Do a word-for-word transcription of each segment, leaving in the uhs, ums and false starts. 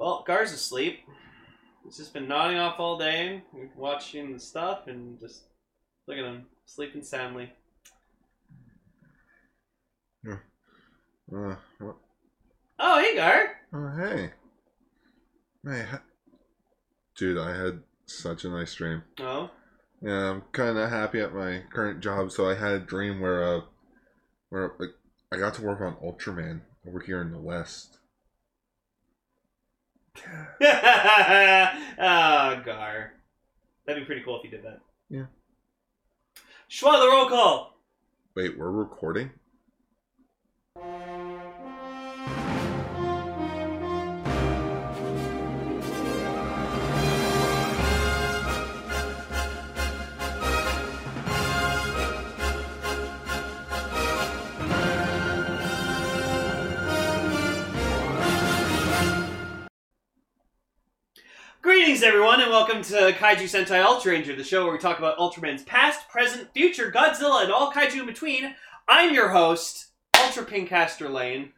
Well, Gar's asleep. He's just been nodding off all day, watching the stuff, and just look at him, sleeping soundly. Uh, uh, what? Oh, hey, Gar! Oh, hey. Hey, ha- dude, I had such a nice dream. Oh? Yeah, I'm kind of happy at my current job, so I had a dream where, uh, where like, I got to work on Ultraman over here in the West. Oh, Gar. That'd be pretty cool if you did that. Yeah. Schwa, the roll call! Wait, we're recording? Greetings, everyone, and welcome to Kaiju Sentai Ultra Ranger, the show where we talk about Ultraman's past, present, future, Godzilla, and all kaiju in between. I'm your host, Ultra Pinkcaster Lane.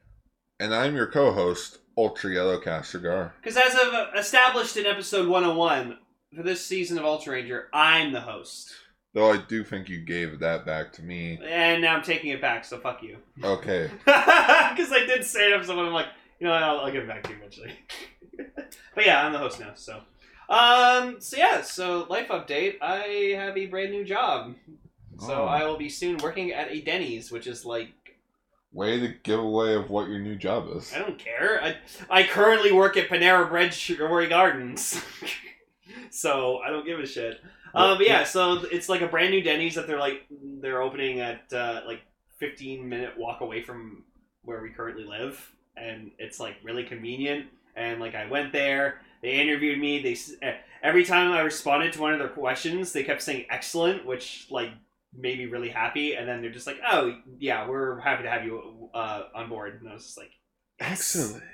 And I'm your co-host, Ultra Yellowcaster Gar. Because as I've established in episode one oh one, for this season of Ultra Ranger, I'm the host. Though I do think you gave that back to me. And now I'm taking it back, so fuck you. Okay. Because I did say it to someone, I'm like, you know, I'll, I'll give it back to you eventually. But yeah, I'm the host now, so. Um, so yeah, so life update. I have a brand new job. Oh. So I will be soon working at a Denny's, which is like... Way to give away of what your new job is. I don't care. I I currently work at Panera Bread Sugarway Gardens. So I don't give a shit. Um, but yeah, so it's like a brand new Denny's that they're like, they're opening at uh, like fifteen minute walk away from where we currently live. And it's like really convenient. And like I went there, they interviewed me. They every time I responded to one of their questions, they kept saying excellent, which like made me really happy. And then they're just like, "Oh yeah, we're happy to have you uh, on board." And I was just like, yes. "Excellent."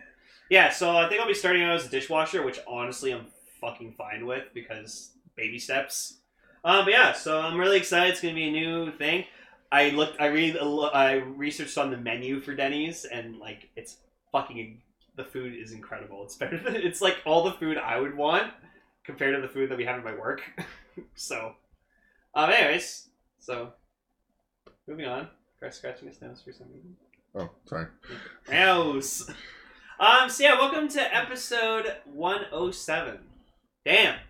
Yeah, so I think I'll be starting out as a dishwasher, which honestly I'm fucking fine with because baby steps. Um, but yeah, so I'm really excited. It's gonna be a new thing. I looked, I read, I researched on the menu for Denny's, and like it's fucking. The food is incredible. It's better than, it's like all the food I would want compared to the food that we have in my work. So, um, anyways, so moving on. Chris scratching his nose for some reason. Oh, sorry. Nose. um. So yeah, welcome to episode one oh seven. Damn.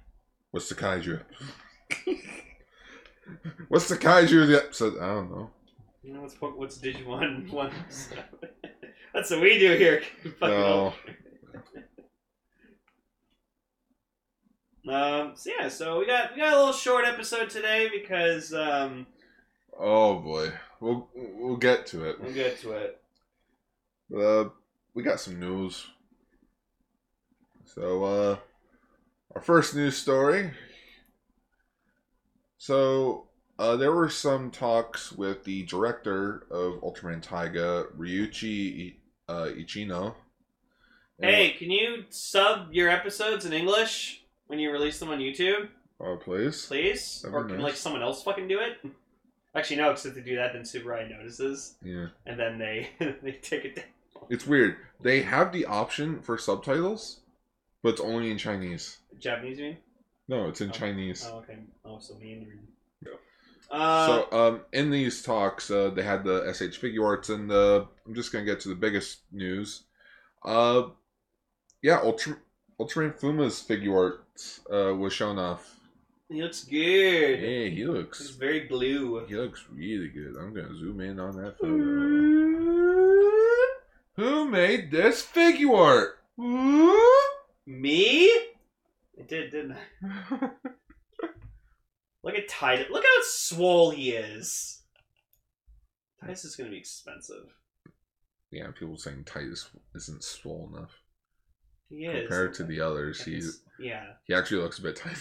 What's the kaiju? What's the kaiju of the episode? I don't know. You know what's what's Digimon one oh seven. That's what we do here. No. um. So yeah. So we got we got a little short episode today because. Um, oh boy, we'll we'll get to it. We'll get to it. Uh, we got some news. So uh, our first news story. So. Uh, there were some talks with the director of Ultraman Taiga, Ryuichi uh, Ichino. And hey, can you sub your episodes in English when you release them on YouTube? Oh, uh, please. Please? That'd or can nice. Like someone else fucking do it? Actually, no, because if they do that, then Tsuburaya notices. Yeah. And then they they take it down. It's weird. They have the option for subtitles, but it's only in Chinese. Japanese, you mean? No, it's in oh. Chinese. Oh, okay. Oh, so Mandarin. Yeah. Uh, so, um, in these talks, uh, they had the S H Figure Arts, and uh, I'm just going to get to the biggest news. Uh, yeah, Ultra, Ultraman Fuma's Figure Arts uh, was shown off. He looks good. Hey, he looks... He's very blue. He looks really good. I'm going to zoom in on that photo. Ooh. Who made this figure art? Ooh. Me? I did, didn't I? Look at Titus. Look how swole he is. Titus is going to be expensive. Yeah, people are saying Titus isn't swole enough. He is. Compared to the others, he's... Yeah. He actually looks a bit tiny.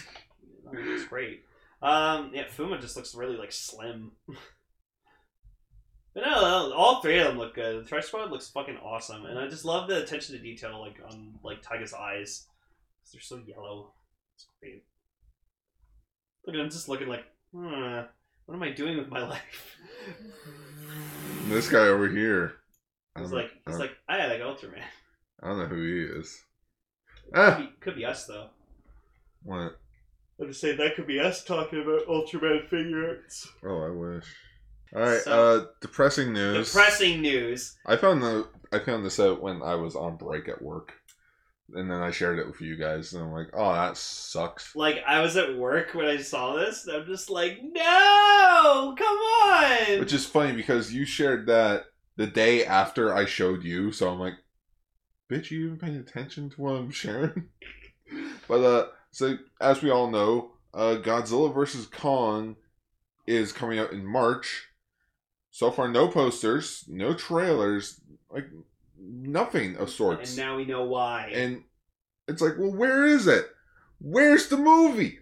He looks great. Um, yeah, Fuma just looks really, like, slim. But no, all three of them look good. The Trash Squad looks fucking awesome. And I just love the attention to detail, like, on, like, Tiger's eyes. Because they're so yellow. It's great. Look at him just looking like, hmm, what am I doing with my life? This guy over here. He's like, know, he's I like, I like Ultraman. I don't know who he is. Ah. Could, be, could be us, though. What? I'm just saying, that could be us talking about Ultraman figure arts. Oh, I wish. Alright, so, uh, depressing news. Depressing news. I found the I found this out when I was on break at work. And then I shared it with you guys, and I'm like, oh, that sucks. Like, I was at work when I saw this, and I'm just like, no! Come on! Which is funny, because you shared that the day after I showed you, so I'm like, bitch, you even paying attention to what I'm sharing? But, uh, so, as we all know, uh, Godzilla versus. Kong is coming out in March. So far, no posters, no trailers, like... nothing of sorts. And now we know why. And it's like, well, where is it? Where's the movie?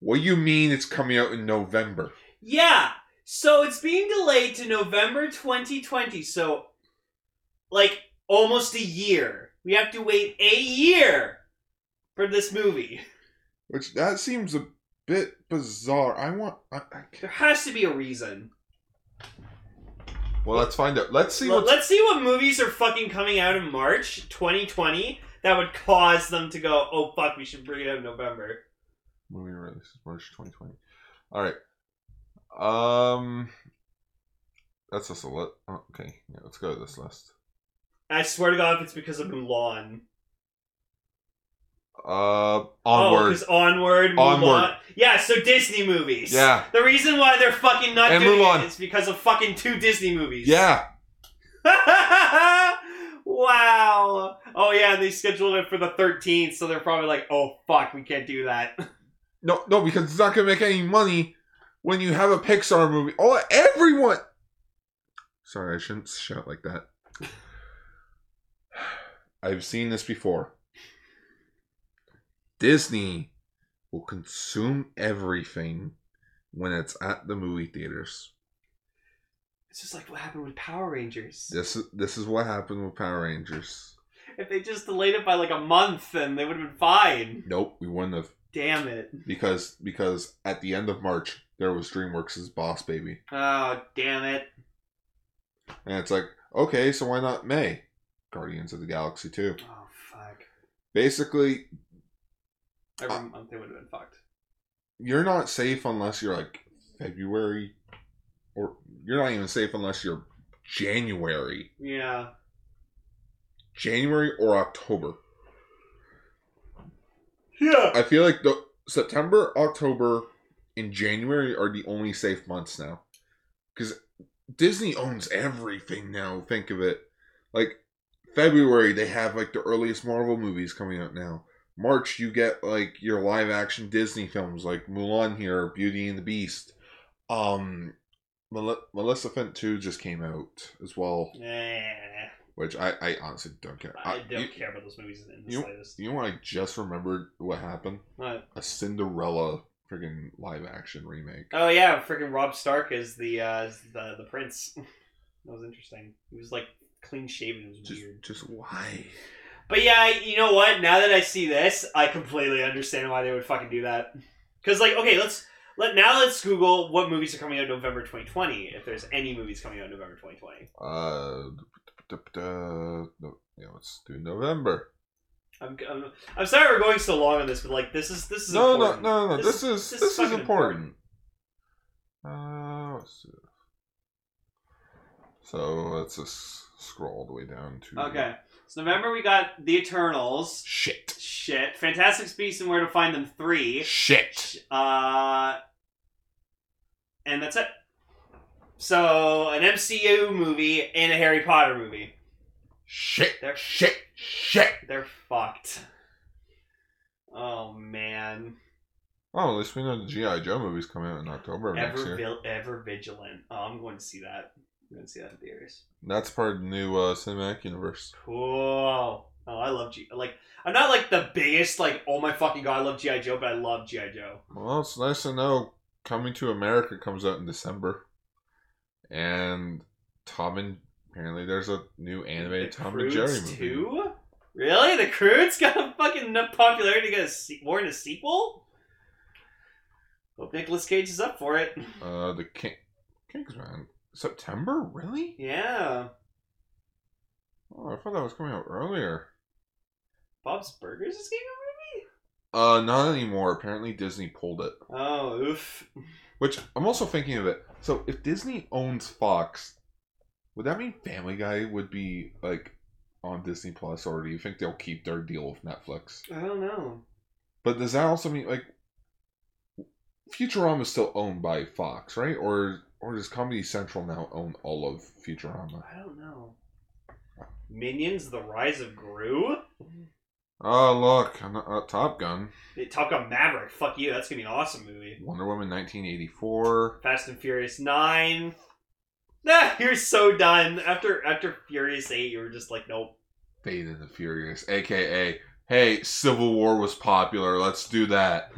What do you mean it's coming out in November? Yeah. So it's being delayed to November twenty twenty. So, like, almost a year. We have to wait a year for this movie. Which, that seems a bit bizarre. I want... I, I there has to be a reason. Well, let's find out. Let's see what Let's see what movies are fucking coming out in March twenty twenty that would cause them to go, oh, fuck, we should bring it out in November. Movie release is March twenty twenty. All right. Um, That's just a lot. Oh, okay, yeah, let's go to this list. I swear to God, if it's because of Mulan. Uh, Onward. Oh, because Onward, Mulan. Onward. Yeah, so Disney movies. Yeah. The reason why they're fucking not and doing Mulan. It is because of fucking two Disney movies. Yeah. Wow. Oh, yeah, and they scheduled it for the thirteenth, so they're probably like, oh, fuck, we can't do that. No, no, because it's not going to make any money when you have a Pixar movie. Oh, everyone... Sorry, I shouldn't shout like that. I've seen this before. Disney will consume everything when it's at the movie theaters. It's just like what happened with Power Rangers. This is, this is what happened with Power Rangers. If they just delayed it by like a month, then they would have been fine. Nope, we wouldn't have. Damn it. Because because at the end of March, there was DreamWorks' Boss Baby. Oh, damn it. And it's like, okay, so why not May? Guardians of the Galaxy two. Oh, fuck. Basically... Every uh, month they would have been fucked. You're not safe unless you're like February, or you're not even safe unless you're January. Yeah. January or October. Yeah. I feel like the September, October, and January are the only safe months now. Because Disney owns everything now, think of it. Like, February, they have like the earliest Marvel movies coming out now. March, you get, like, your live-action Disney films, like Mulan here, Beauty and the Beast. Um, Mel- Melissa Fent two just came out as well. Nah. Which I, I honestly don't care. I, I don't you, care about those movies in the you, slightest. You know what I just remembered what happened? What? A Cinderella freaking live-action remake. Oh, yeah. Freaking Rob Stark is the, uh, is the, the prince. That was interesting. He was, like, clean-shaven. It was just, weird. Just why? But yeah, you know what? Now that I see this, I completely understand why they would fucking do that. Because, like, okay, let's let now let's Google what movies are coming out in November twenty twenty. If there's any movies coming out in November twenty twenty. Uh, da, da, da, yeah, let's do November. I'm, I'm I'm sorry we're going so long on this, but like this is this is no important. no no no this, this is this, this is, is important. important. Uh, let's see. So let's just scroll all the way down to okay. So November we got The Eternals. Shit. Shit. Fantastic Beasts and Where to Find Them three. Shit. Uh, and that's it. So an M C U movie and a Harry Potter movie. Shit. They're shit. Shit. They're fucked. Oh man. Oh, at least we know the G I Joe movie's coming out in October of ever next year. Vil- ever Vigilant. Oh, I'm going to see that. I'm going to see that in theaters. That's part of the new uh, cinematic universe. Cool. Oh, I love G... Like, I'm not, like, the biggest, like, oh my fucking god, I love G I. Joe, but I love G I. Joe. Well, it's nice to know Coming to America comes out in December. And Tom and... Apparently there's a new animated the Tom Croods and Jerry movie. Too? Really? The Croods got a fucking enough popularity to get a se- warrant a sequel? Hope Nicolas Cage is up for it. Uh, the King... Kingsman... September? Really? Yeah. Oh, I thought that was coming out earlier. Bob's Burgers is getting a movie? Uh, not anymore. Apparently Disney pulled it. Oh, oof. Which, I'm also thinking of it. So, if Disney owns Fox, would that mean Family Guy would be, like, on Disney Plus, or do you think they'll keep their deal with Netflix? I don't know. But does that also mean, like, Futurama is still owned by Fox, right? Or or does Comedy Central now own all of Futurama? I don't know. Minions, The Rise of Gru? Oh, look. I'm not, uh, Top Gun. Hey, Top Gun Maverick. Fuck you. That's going to be an awesome movie. Wonder Woman nineteen eighty-four. Fast and Furious nine. Nah, you're so done. After after Furious eight, you were just like, nope. Fate of the Furious. A K A, hey, Civil War was popular. Let's do that.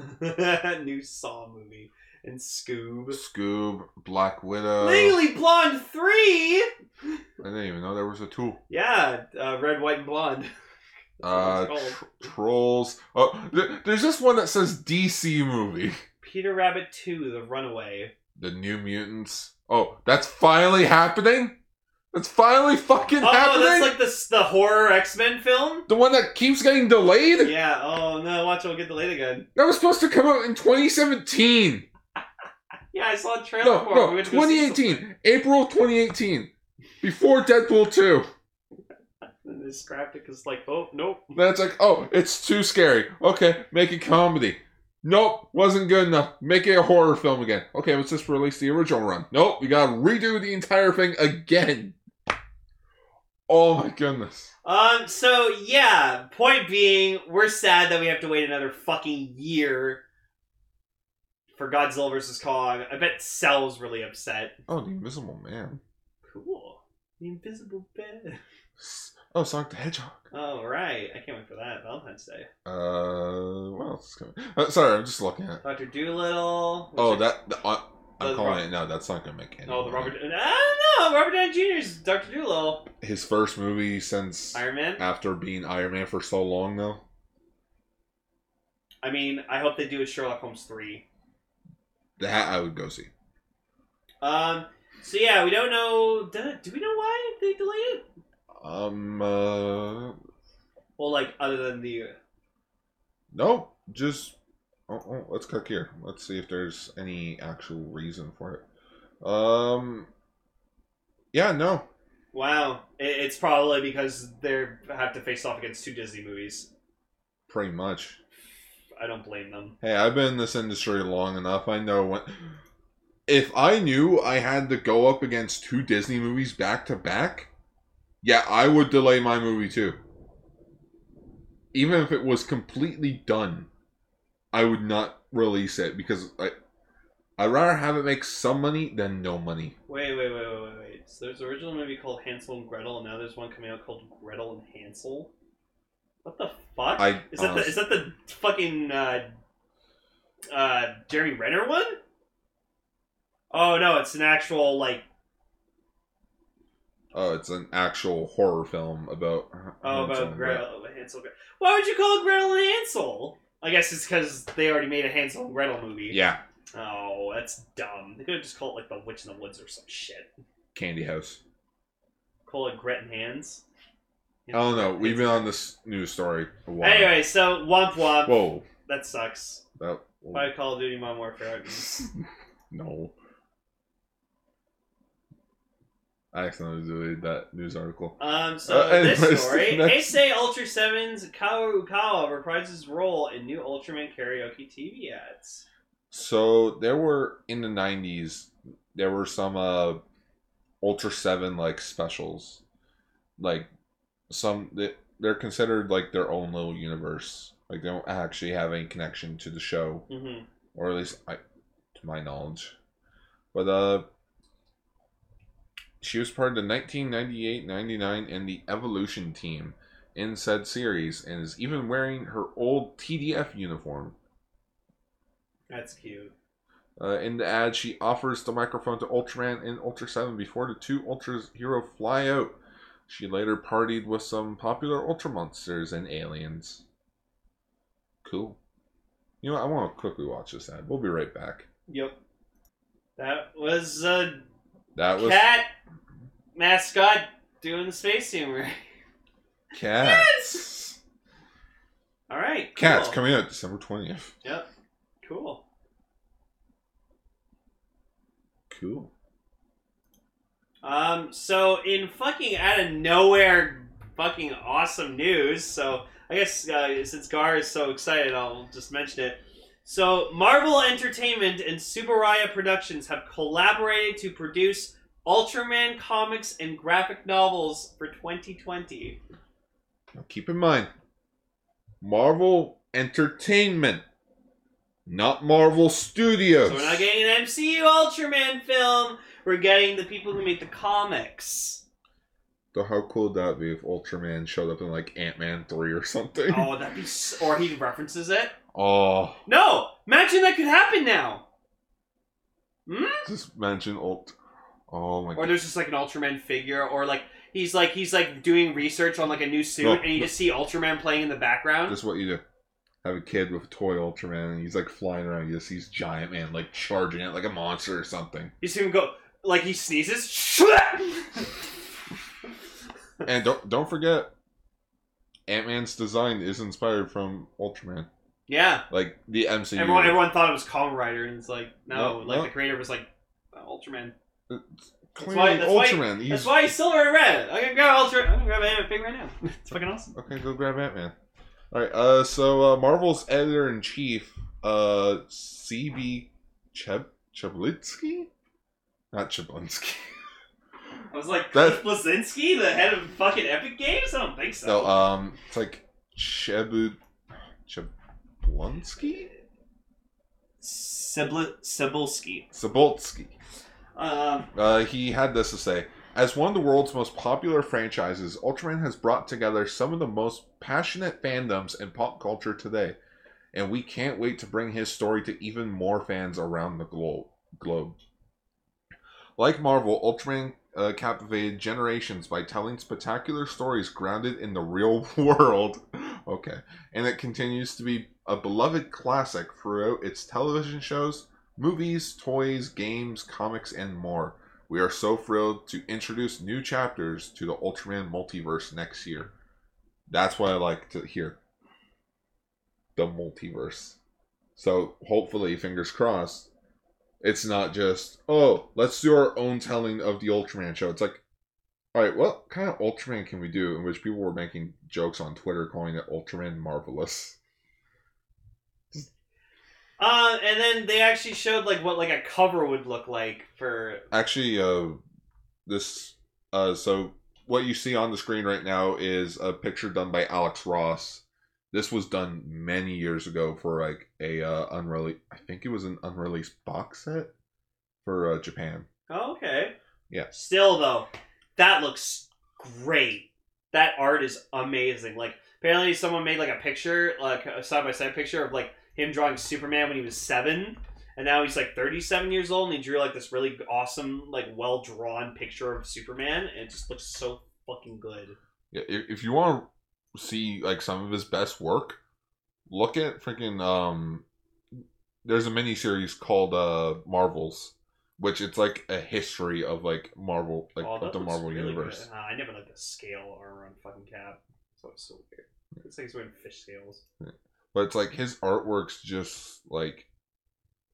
New Saw movie. And Scoob. Scoob. Black Widow. Legally Blonde three? I didn't even know there was a two. Yeah. Uh, Red, White, and Blonde. Uh, tr- Trolls. Oh, th- there's this one that says D C movie. Peter Rabbit two, The Runaway. The New Mutants. Oh, that's finally happening? That's finally fucking oh, happening? Oh, that's like the, the horror X-Men film? The one that keeps getting delayed? Yeah, oh no, watch it, it'll get delayed again. That was supposed to come out in twenty seventeen. Yeah, I saw a trailer no, for no, it. No, twenty eighteen. April twenty eighteen. Before Deadpool two. And they scrapped it because, like, oh, nope. That's like, oh, it's too scary. Okay, make it comedy. Nope, wasn't good enough. Make it a horror film again. Okay, let's just release the original run. Nope, you gotta redo the entire thing again. Oh my goodness. Um, so, yeah, point being, we're sad that we have to wait another fucking year for Godzilla versus. Kong. I bet Cell's really upset. Oh, The Invisible Man. Cool. The Invisible Man. Oh, Sonic the Hedgehog. Oh, right. I can't wait for that. Valentine's Day. Uh, what else is coming? Uh, sorry, I'm just looking at Doctor Doolittle. Oh, is... that... The, uh, I'm the calling Robert... it now. That's not going to make any... Oh, the Robert... Right? I don't know. Robert Downey Junior's Doctor Doolittle. His first movie since... Iron Man? After being Iron Man for so long, though. I mean, I hope they do a Sherlock Holmes three. That I would go see. Um, so yeah, we don't know... Do we know why they delayed it? Um, uh... Well, like, other than the... Nope, just... Oh, oh, let's click here. Let's see if there's any actual reason for it. Um... Yeah, no. Wow. It's probably because they have to face off against two Disney movies. Pretty much. I don't blame them. Hey, I've been in this industry long enough. I know when... If I knew I had to go up against two Disney movies back-to-back... Yeah, I would delay my movie too. Even if it was completely done, I would not release it because I, I'd rather have it make some money than no money. Wait, wait, wait, wait, wait, wait. So there's an original movie called Hansel and Gretel, and now there's one coming out called Gretel and Hansel? What the fuck? I, is, that the, is that the fucking uh, uh, Jeremy Renner one? Oh, no, it's an actual, like, Oh, it's an actual horror film about... Oh, Hansel about Gretel and Hansel. Why would you call it Gretel and Hansel? I guess it's because they already made a Hansel and Gretel movie. Yeah. Oh, that's dumb. They could have just called it, like, The Witch in the Woods or some shit. Candy House. Call it Gret and Hands? I don't know. We've been on this news story a while. Anyway, so, womp womp. Whoa. That sucks. That... Why Call of Duty Modern Warfare? No. I accidentally deleted that news article. Um, so uh, anyways, this story, next... Heisei Ultra seven's Kaoru Ukawa reprises his role in new Ultraman karaoke T V ads. So there were, in the nineties, there were some uh, Ultra seven like specials. Like, some, they, they're considered like their own little universe. Like, they don't actually have any connection to the show. Mm-hmm. Or at least, I, to my knowledge. But, uh... she was part of the nineteen ninety-eight ninety-nine and the Evolution team in said series, and is even wearing her old T D F uniform. That's cute. Uh, in the ad, she offers the microphone to Ultraman and Ultra seven before the two Ultras hero fly out. She later partied with some popular Ultra monsters and aliens. Cool. You know what? I want to quickly watch this ad. We'll be right back. Yep. That was... Uh... That was cat mascot doing the space humor. Cats. Yes! right. Cool. Cats coming out December twentieth. Yep. Cool. Cool. Um, so in fucking out of nowhere fucking awesome news, so I guess uh, since Gar is so excited, I'll just mention it. So Marvel Entertainment and Subaraya Productions have collaborated to produce Ultraman comics and graphic novels for twenty twenty. Now keep in mind, Marvel Entertainment, not Marvel Studios. So we're not getting an M C U Ultraman film. We're getting the people who make the comics. So how cool would that be if Ultraman showed up in like Ant-Man three or something? Oh, that'd be... So, or he references it. Oh. No! Imagine that could happen now! Hmm? Just imagine Ult... Oh my god. Or there's just like an Ultraman figure, or like... He's like he's like doing research on like a new suit, no, and you no. just see Ultraman playing in the background. That's what you do. Have a kid with a toy Ultraman, and he's like flying around, and you just see this giant man like charging it like a monster or something. You see him go... Like he sneezes. And don't don't forget, Ant-Man's design is inspired from Ultraman. Yeah. Like the M C U. Everyone, everyone thought it was Kamen Rider, and it's like no, no like no. The creator was like Ultraman. It's that's why that's Ultraman. Why, that's why he's silver and red. I'm gonna grab Ultraman. I'm gonna grab Ant-Man figure right now. It's fucking awesome. Okay, go grab Ant-Man. All right. Uh, so uh, Marvel's editor in chief, uh, C B Cheb Chablitsky, not Chablinsky. I was like, Chris Blazinski, the head of fucking Epic Games? I don't think so. No, um, it's like Chebu... Cheblonsky? Sebolsky. Sebolsky. Um, uh, he had this to say. As one of the world's most popular franchises, Ultraman has brought together some of the most passionate fandoms in pop culture today. And we can't wait to bring his story to even more fans around the glo- globe. Like Marvel, Ultraman... Uh, captivated generations by telling spectacular stories grounded in the real world. Okay. And it continues to be a beloved classic throughout its television shows, movies, toys, games, comics, and more. We are so thrilled to introduce new chapters to the Ultraman multiverse next year. That's what I like to hear. The multiverse. So, hopefully, fingers crossed, it's not just, oh, let's do our own telling of the Ultraman show. It's like, all right, what kind of Ultraman can we do? In which people were making jokes on Twitter calling it Ultraman Marvelous. Uh, and then they actually showed like what like a cover would look like for... Actually, uh, this... Uh, so what you see on the screen right now is a picture done by Alex Ross. This was done many years ago for like a uh, unreleased, I think it was an unreleased box set for uh, Japan. Oh, okay. Yeah. Still though, that looks great. That art is amazing. Like apparently someone made like a picture, like a side-by-side picture of like him drawing Superman when he was seven. And now he's like thirty-seven years old and he drew like this really awesome, like well-drawn picture of Superman. And it just looks so fucking good. Yeah, if you want to see like some of his best work, look at freaking um there's a mini series called uh Marvels, which it's like a history of like Marvel, like oh, of the Marvel really universe. uh, I never liked the scale armor on fucking Cap. So it's so weird. It's like he's wearing fish scales. Yeah. But it's like his artwork's just like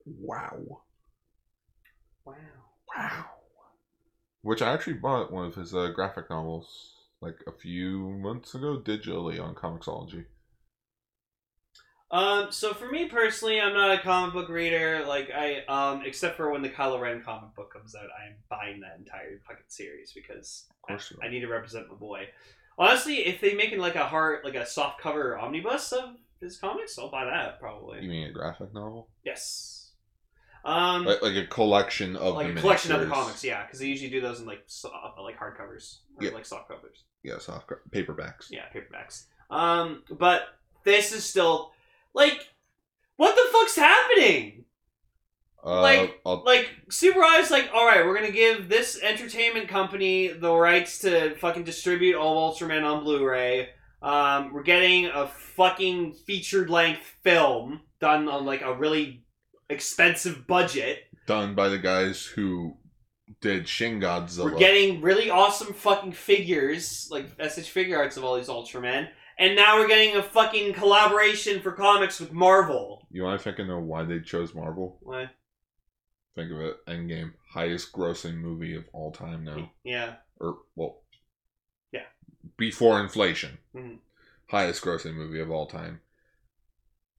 wow wow wow which I actually bought one of his uh, graphic novels like a few months ago, digitally on Comixology. Um, so for me personally, I'm not a comic book reader. Like I, um, except for when the Kylo Ren comic book comes out, I'm buying that entire fucking series because I, I need to represent my boy. Honestly, if they make it like a hard, like a soft cover omnibus of his comics, I'll buy that probably. You mean a graphic novel? Yes. Um, like, like a collection of like the a collection miniatures. Of the comics, yeah, because they usually do those in like soft, like hardcovers or yeah. like soft covers. Yeah, soft co- paperbacks. Yeah, paperbacks. Um, but this is still like, what the fuck's happening? Uh, like, I'll... like Subaraya's like, all right, we're gonna give this entertainment company the rights to fucking distribute all of Ultraman on Blu-ray. Um, we're getting a fucking feature-length film done on like a really expensive budget. Done by the guys who did Shin Godzilla. We're getting really awesome fucking figures, like S H Figure Arts of all these Ultramen. and now we're getting a fucking collaboration for comics with Marvel. You want to fucking know why they chose Marvel? Why? Think of it. Endgame. Highest grossing movie of all time now. Yeah. Or, well... Yeah. Before inflation. Mm-hmm. Highest grossing movie of all time.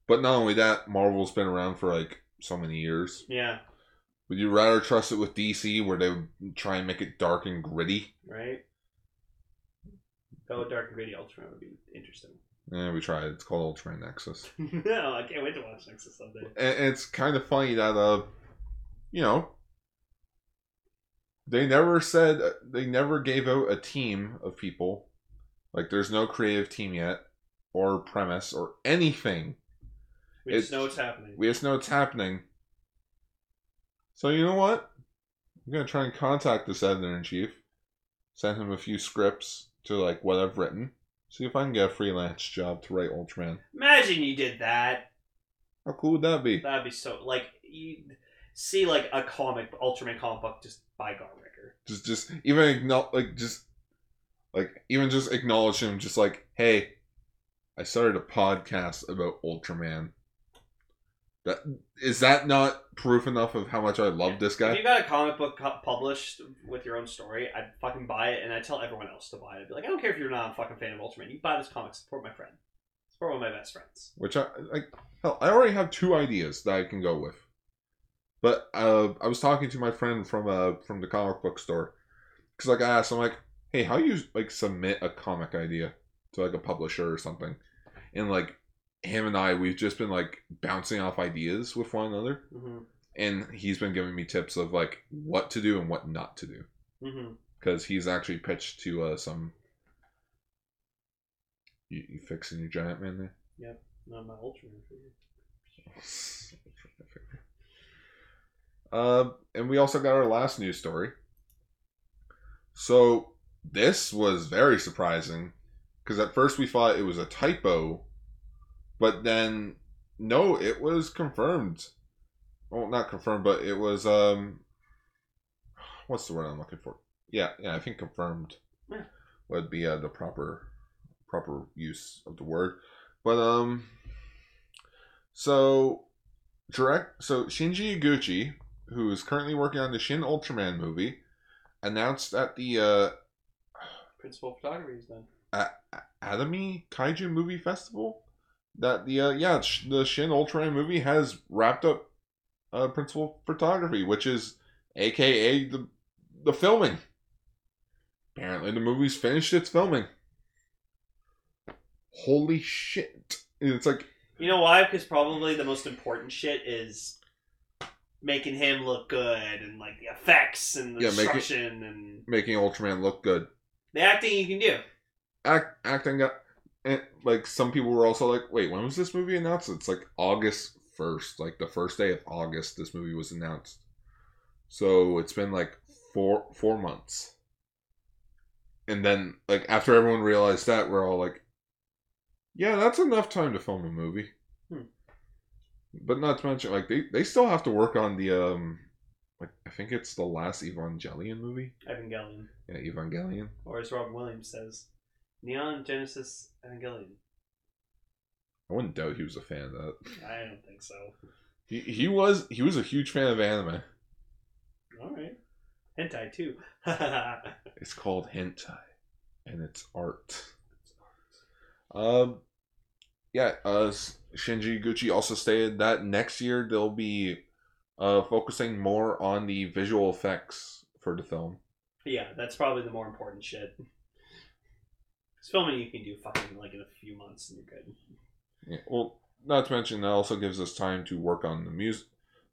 But not only that, Marvel's been around for, like, so many years. Yeah. Would you rather trust it with D C, where they would try and make it dark and gritty? Right. Go with dark and gritty Ultron would be interesting. Yeah, we tried. It's called Ultron Nexus. No, I can't wait to watch Nexus someday. And it's kind of funny that, uh, you know, they never said, they never gave out a team of people. Like, there's no creative team yet, or premise, or anything. We it's, just know it's happening. We just know it's happening. So you know what? I'm going to try and contact this editor-in-chief. Send him a few scripts to, like, what I've written. See if I can get a freelance job to write Ultraman. Imagine you did that. How cool would that be? That'd be so... Like, you see, like, a comic, Ultraman comic book just by Garwicker. Just, just, even, like, just, like, even just acknowledge him. Just like, hey, I started a podcast about Ultraman. That, is that not proof enough of how much I love yeah. this guy? If you got a comic book co- published with your own story, I'd fucking buy it, and I'd tell everyone else to buy it. I'd be like, I don't care if you're not a fucking fan of Ultraman. You buy this comic, support my friend. Support one of my best friends. Which I, like, hell, I already have two ideas that I can go with. But uh, I was talking to my friend from uh, from the comic book store. Because, like, I asked him, like, hey, how do you, like, submit a comic idea to, like, a publisher or something? And, like, him and I, we've just been, like, bouncing off ideas with one another. Mm-hmm. And he's been giving me tips of, like, what to do and what not to do. Because mm-hmm. he's actually pitched to uh, some... You, you fixing your giant man there? Yep. Not my Ultraman figure. Uh, and we also got our last news story. So, this was very surprising. Because at first we thought it was a typo... But then, no, it was confirmed. Well, not confirmed, but it was, um, what's the word I'm looking for? Yeah, yeah, I think confirmed yeah. would be uh, the proper proper use of the word. But, um, so, direct, so Shinji Iguchi, who is currently working on the Shin Ultraman movie, announced at the, uh, Principal Photography is done. Atomy Kaiju Movie Festival? That the, uh, yeah, the Shin Ultraman movie has wrapped up uh, principal photography, which is A K A the the filming. Apparently the movie's finished its filming. Holy shit. It's like... You know why? Because probably the most important shit is making him look good, and like the effects, and the yeah, destruction, making, and... Making Ultraman look good. The acting you can do. Act, acting got... And, like, some people were also like, wait, when was this movie announced? It's, like, August first. Like, the first day of August, this movie was announced. So, it's been, like, four four months. And then, like, after everyone realized that, we're all like, yeah, that's enough time to film a movie. Hmm. But not to mention, like, they, they still have to work on the, um, like, I think it's the last Evangelion movie? Evangelion. Yeah, Evangelion. Or as Robin Williams says... Neon Genesis Evangelion. I wouldn't doubt he was a fan of that. I don't think so. He he was he was a huge fan of anime. Alright. Hentai too. It's called hentai. And it's art. It's art. Um yeah, uh Shinji Iguchi also stated that next year they'll be uh focusing more on the visual effects for the film. Yeah, that's probably the more important shit. Filming you can do fucking like in a few months and you're good. Yeah, well, not to mention that also gives us time to work on the music,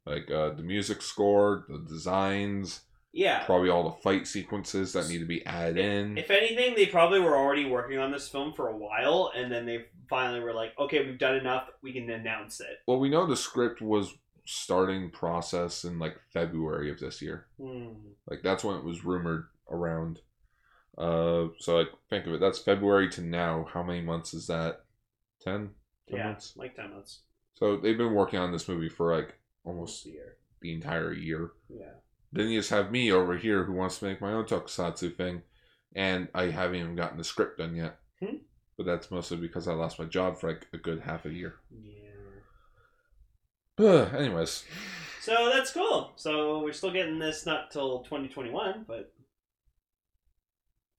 like uh, the music score, the designs. Yeah. Probably all the fight sequences that need to be added in. If anything, they probably were already working on this film for a while, and then they finally were like, okay, we've done enough, we can announce it. Well, we know the script was starting process in like February of this year. Mm. Like that's when it was rumored around. Uh, so like, think of it. That's February to now. How many months is that? Ten? ten yeah, months? Like ten months. So they've been working on this movie for like almost a year. The entire year. Yeah. Then you just have me over here who wants to make my own tokusatsu thing, and I haven't even gotten the script done yet. Hmm? But that's mostly because I lost my job for like a good half a year. Yeah. Ugh, anyways. So that's cool. So we're still getting this not till twenty twenty-one, but...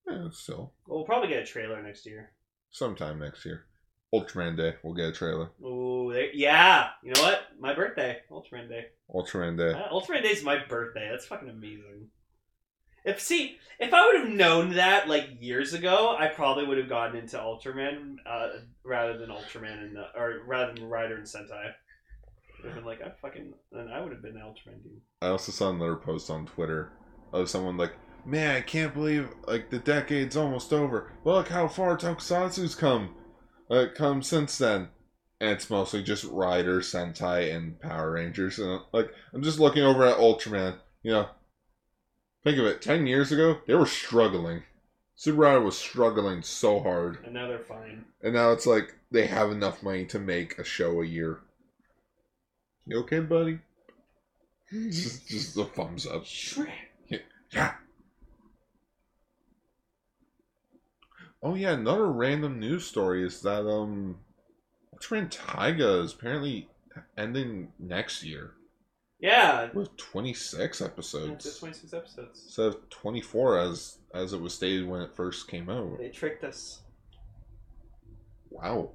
Yeah, still. Well, we'll probably get a trailer next year. Sometime next year. Ultraman Day, we'll get a trailer. Ooh, they, yeah. You know what? My birthday. Ultraman Day. Ultraman Day. Uh, Ultraman Day is my birthday. That's fucking amazing. If see, if I would have known that like years ago, I probably would have gotten into Ultraman uh, rather than Ultraman and uh, or rather than Rider and Sentai. Would have been like, I fucking, and I would have been an Ultraman dude. I also saw another post on Twitter of someone like, man, I can't believe like the decade's almost over. Look how far Tokusatsu's come. Uh, come since then, and it's mostly just Rider, Sentai, and Power Rangers. And like, I'm just looking over at Ultraman. You know, think of it. Ten years ago, they were struggling. Super Rider was struggling so hard, and now they're fine. And now it's like they have enough money to make a show a year. You okay, buddy? just, just the thumbs up. Sure. Yeah. yeah. Oh yeah, another random news story is that um, Ultraman Taiga is apparently ending next year. Yeah, with twenty-six episodes. Yeah, just twenty-six episodes instead of twenty-four as as it was stated when it first came out. They tricked us. Wow,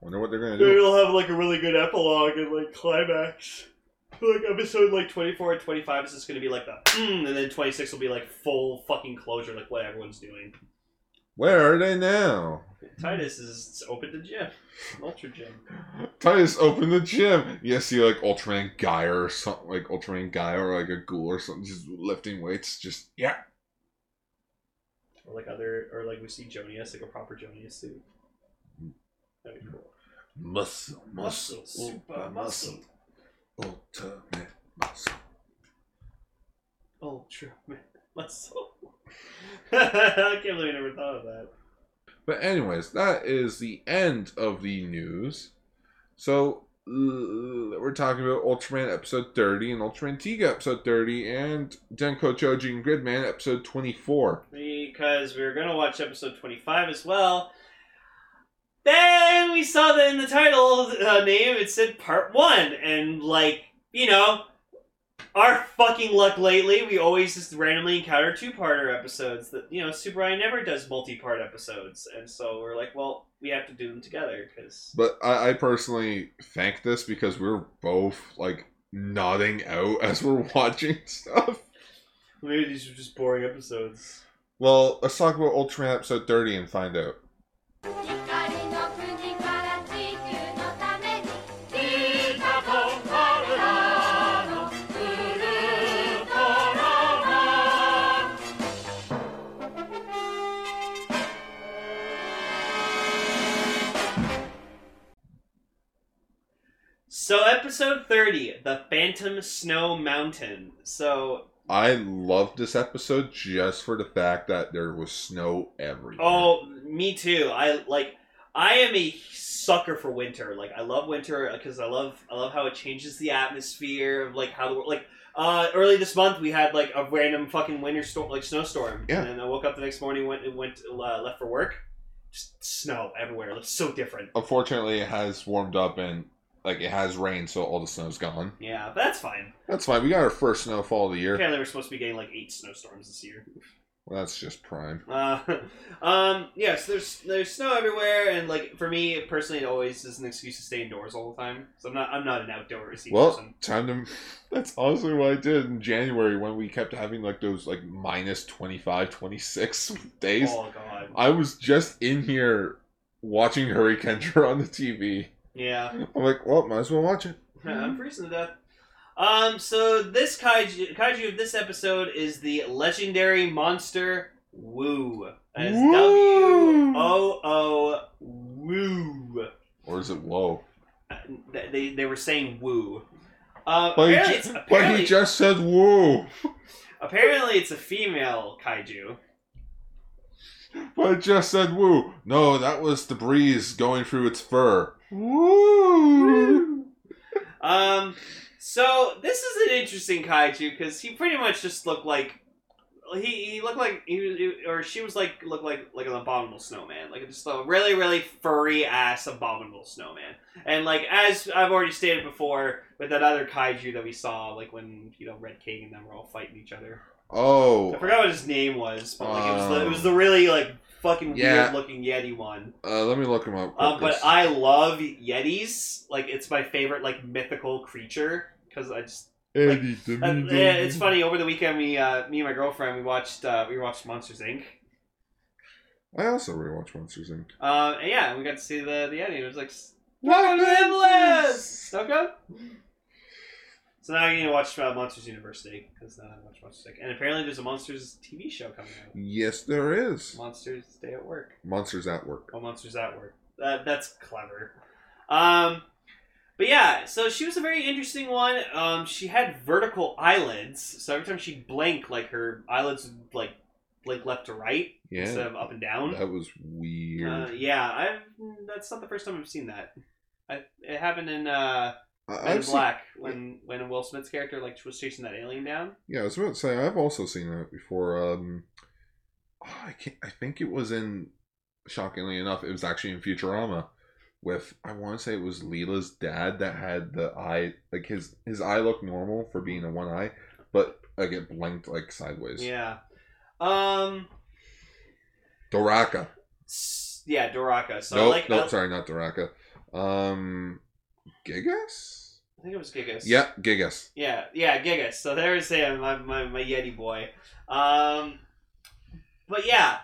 wonder what they're gonna Maybe do. They'll have like a really good epilogue and like climax. Like episode like twenty-four and twenty-five is just gonna be like the mm, and then twenty-six will be like full fucking closure, like what everyone's doing. Where are they now? Titus is open the gym. Ultra gym. Titus opened the gym. You see like Ultraman Guy or something, like Ultraman Guy or like a ghoul or something, just lifting weights, just yeah. Or like other, or like we see Jonius, like a proper Jonius suit. That'd be cool. Muscle, muscle, muscle super muscle. muscle. Ultraman muscle. Ultraman muscle. I can't believe I never thought of that. But anyways, that is the end of the news. So, uh, we're talking about Ultraman Episode thirty and Ultraman Taiga Episode thirty and Denkochoji and Gridman Episode twenty-four. Because we were going to watch Episode twenty-five as well. Then we saw that in the title uh, name it said Part one. And like, you know... Our fucking luck lately, we always just randomly encounter two-parter episodes that, you know, Super I never does multi-part episodes. And so we're like, well, we have to do them together. Cause... But I, I personally thank this because we're both, like, nodding out as we're watching stuff. Maybe these are just boring episodes. Well, let's talk about Ultraman Episode thirty and find out. So episode thirty, The Phantom Snow Mountain. So I love this episode just for the fact that there was snow everywhere. Oh, me too. I like I am a sucker for winter. Like I love winter because I love I love how it changes the atmosphere of like how the like uh early this month we had like a random fucking winter storm like snowstorm. Yeah. And then I woke up the next morning went went uh, left for work. Just snow everywhere. It looks so different. Unfortunately, it has warmed up and like, it has rained, so all the snow's gone. Yeah, but that's fine. That's fine. We got our first snowfall of the year. Apparently, we're supposed to be getting, like, eight snowstorms this year. Well, that's just prime. Uh, um, yes, yeah, so there's there's snow everywhere, and, like, for me, personally, it always is an excuse to stay indoors all the time. So I'm not I'm not an outdoorsy well, person. Well, time to... That's honestly what I did in January when we kept having, like, those, like, minus twenty-five, twenty-six days. Oh, God. I was just in here watching Hurricane on the T V. Yeah. I'm like, well, might as well watch it. I'm freezing to death. Um, so this kaiju, kaiju of this episode is the legendary monster Woo. That is W O O Woo. Or is it Whoa? Uh, they they were saying Woo. Uh, but, apparently he just, it's, apparently, but he just said Woo. Apparently it's a female kaiju. But it just said Woo. No, that was the breeze going through its fur. Woo! um, so this is an interesting kaiju because he pretty much just looked like he, he looked like he was, or she was like looked like like an abominable snowman, like just a really really furry ass abominable snowman. And like as I've already stated before, with that other kaiju that we saw, like when you know Red King and them were all fighting each other. Oh, I forgot what his name was, but like um, it was the, it was the really like fucking yeah. weird looking Yeti one. Uh, let me look him up. Um, but I love Yetis. Like it's my favorite like mythical creature because I just. Like, and, it's funny. Over the weekend, we, uh, me and my girlfriend, we watched, uh, we watched Monsters Incorporated. I also rewatched Monsters Incorporated. Uh, and yeah, we got to see the the ending. It was like, "Welcome to Endless." Okay. So now you need to watch uh, Monsters University because now I watch Monsters Incorporated. And apparently, there's a Monsters T V show coming out. Yes, there is. Monsters Day at Work. Monsters at Work. Oh, Monsters at Work. That uh, that's clever. Um. But yeah, so she was a very interesting one. Um, she had vertical eyelids, so every time she blinked, like her eyelids would like blink left to right yeah, instead of up and down. That was weird. Uh, yeah, I that's not the first time I've seen that. I, it happened in uh, Men in Black seen, when yeah. when Will Smith's character like was chasing that alien down. Yeah, I was about to say I've also seen that before. Um, oh, I can't. I think it was in. Shockingly enough, it was actually in Futurama. With, I want to say it was Leela's dad that had the eye, like his his eye looked normal for being a one eye, but like it blinked like sideways. Yeah. Um. Doraka. Yeah, Doraka. So nope, like, nope, uh, sorry, not Doraka. Um, Gigas? I think it was Gigas. Yeah, Gigas. Yeah, yeah, Gigas. So there's him, my, my, my Yeti boy. Um, but yeah,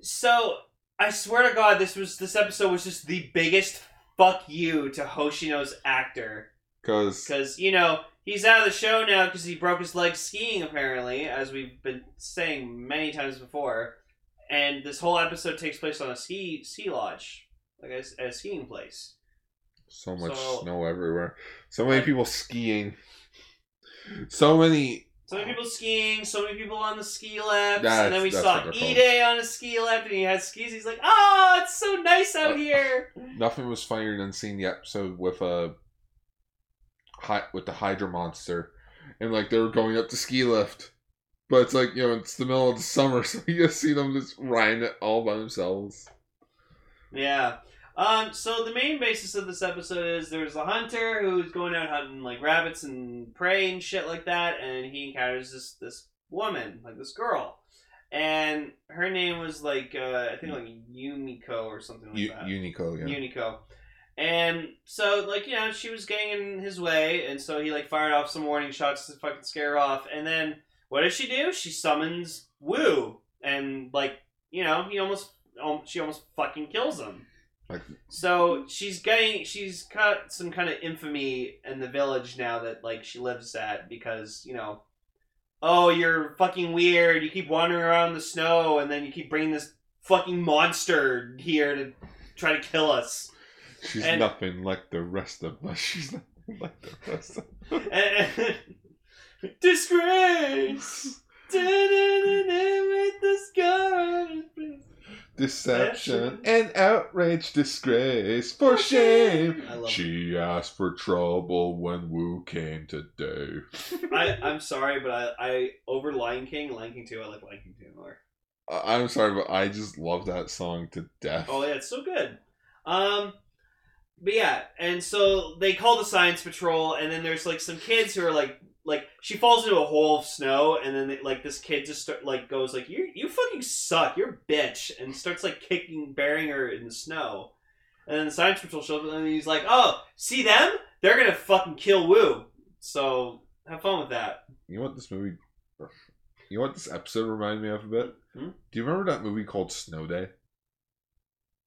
so... I swear to God, this was this episode was just the biggest fuck you to Hoshino's actor. Because, because you know, he's out of the show now because he broke his leg skiing, apparently, as we've been saying many times before. And this whole episode takes place on a ski ski lodge, like a, a skiing place. So much so, snow everywhere. So many people skiing. So many... So many people skiing, so many people on the ski lift, and then we saw E-Day on a ski lift, and he had skis. He's like, "Oh, it's so nice out uh, here." Nothing was funnier than seeing the episode with a with the Hydra monster, and like they were going up the ski lift, but it's like you know it's the middle of the summer, so you just see them just riding it all by themselves. Yeah. Um, so the main basis of this episode is there's a hunter who's going out hunting like rabbits and prey and shit like that, and he encounters this this woman, like this girl, and her name was like uh, I think like Yumiko or something like U- that. Yumiko, yeah. Yumiko, and so like you know she was getting in his way, and so he like fired off some warning shots to fucking scare her off, and then what does she do? She summons Wu, and like you know he almost she almost fucking kills him. Like, so she's getting she's got some kind of infamy in the village now that like she lives at because you know oh you're fucking weird, you keep wandering around in the snow and then you keep bringing this fucking monster here to try to kill us. She's and, nothing like the rest of us. She's nothing like the rest of us. and, and, disgrace. Deception and outrage, disgrace, for shame. She asked for trouble when Wu came today. I, I'm sorry, but I, I over Lion King, Lion King two, I like Lion King two more. I'm sorry, but I just love that song to death. Oh yeah, it's so good. Um, but yeah, and so they call the science patrol, and then there's like some kids who are like, like she falls into a hole of snow, and then they, like this kid just start, like goes like you you fucking suck, you're a bitch, and starts like kicking, burying her in the snow. And then the science patrol shows up, and he's like, "Oh, see them? They're gonna fucking kill Wu. So have fun with that." You know what this movie? You know what this episode reminded me of a bit? Hmm? Do you remember that movie called Snow Day?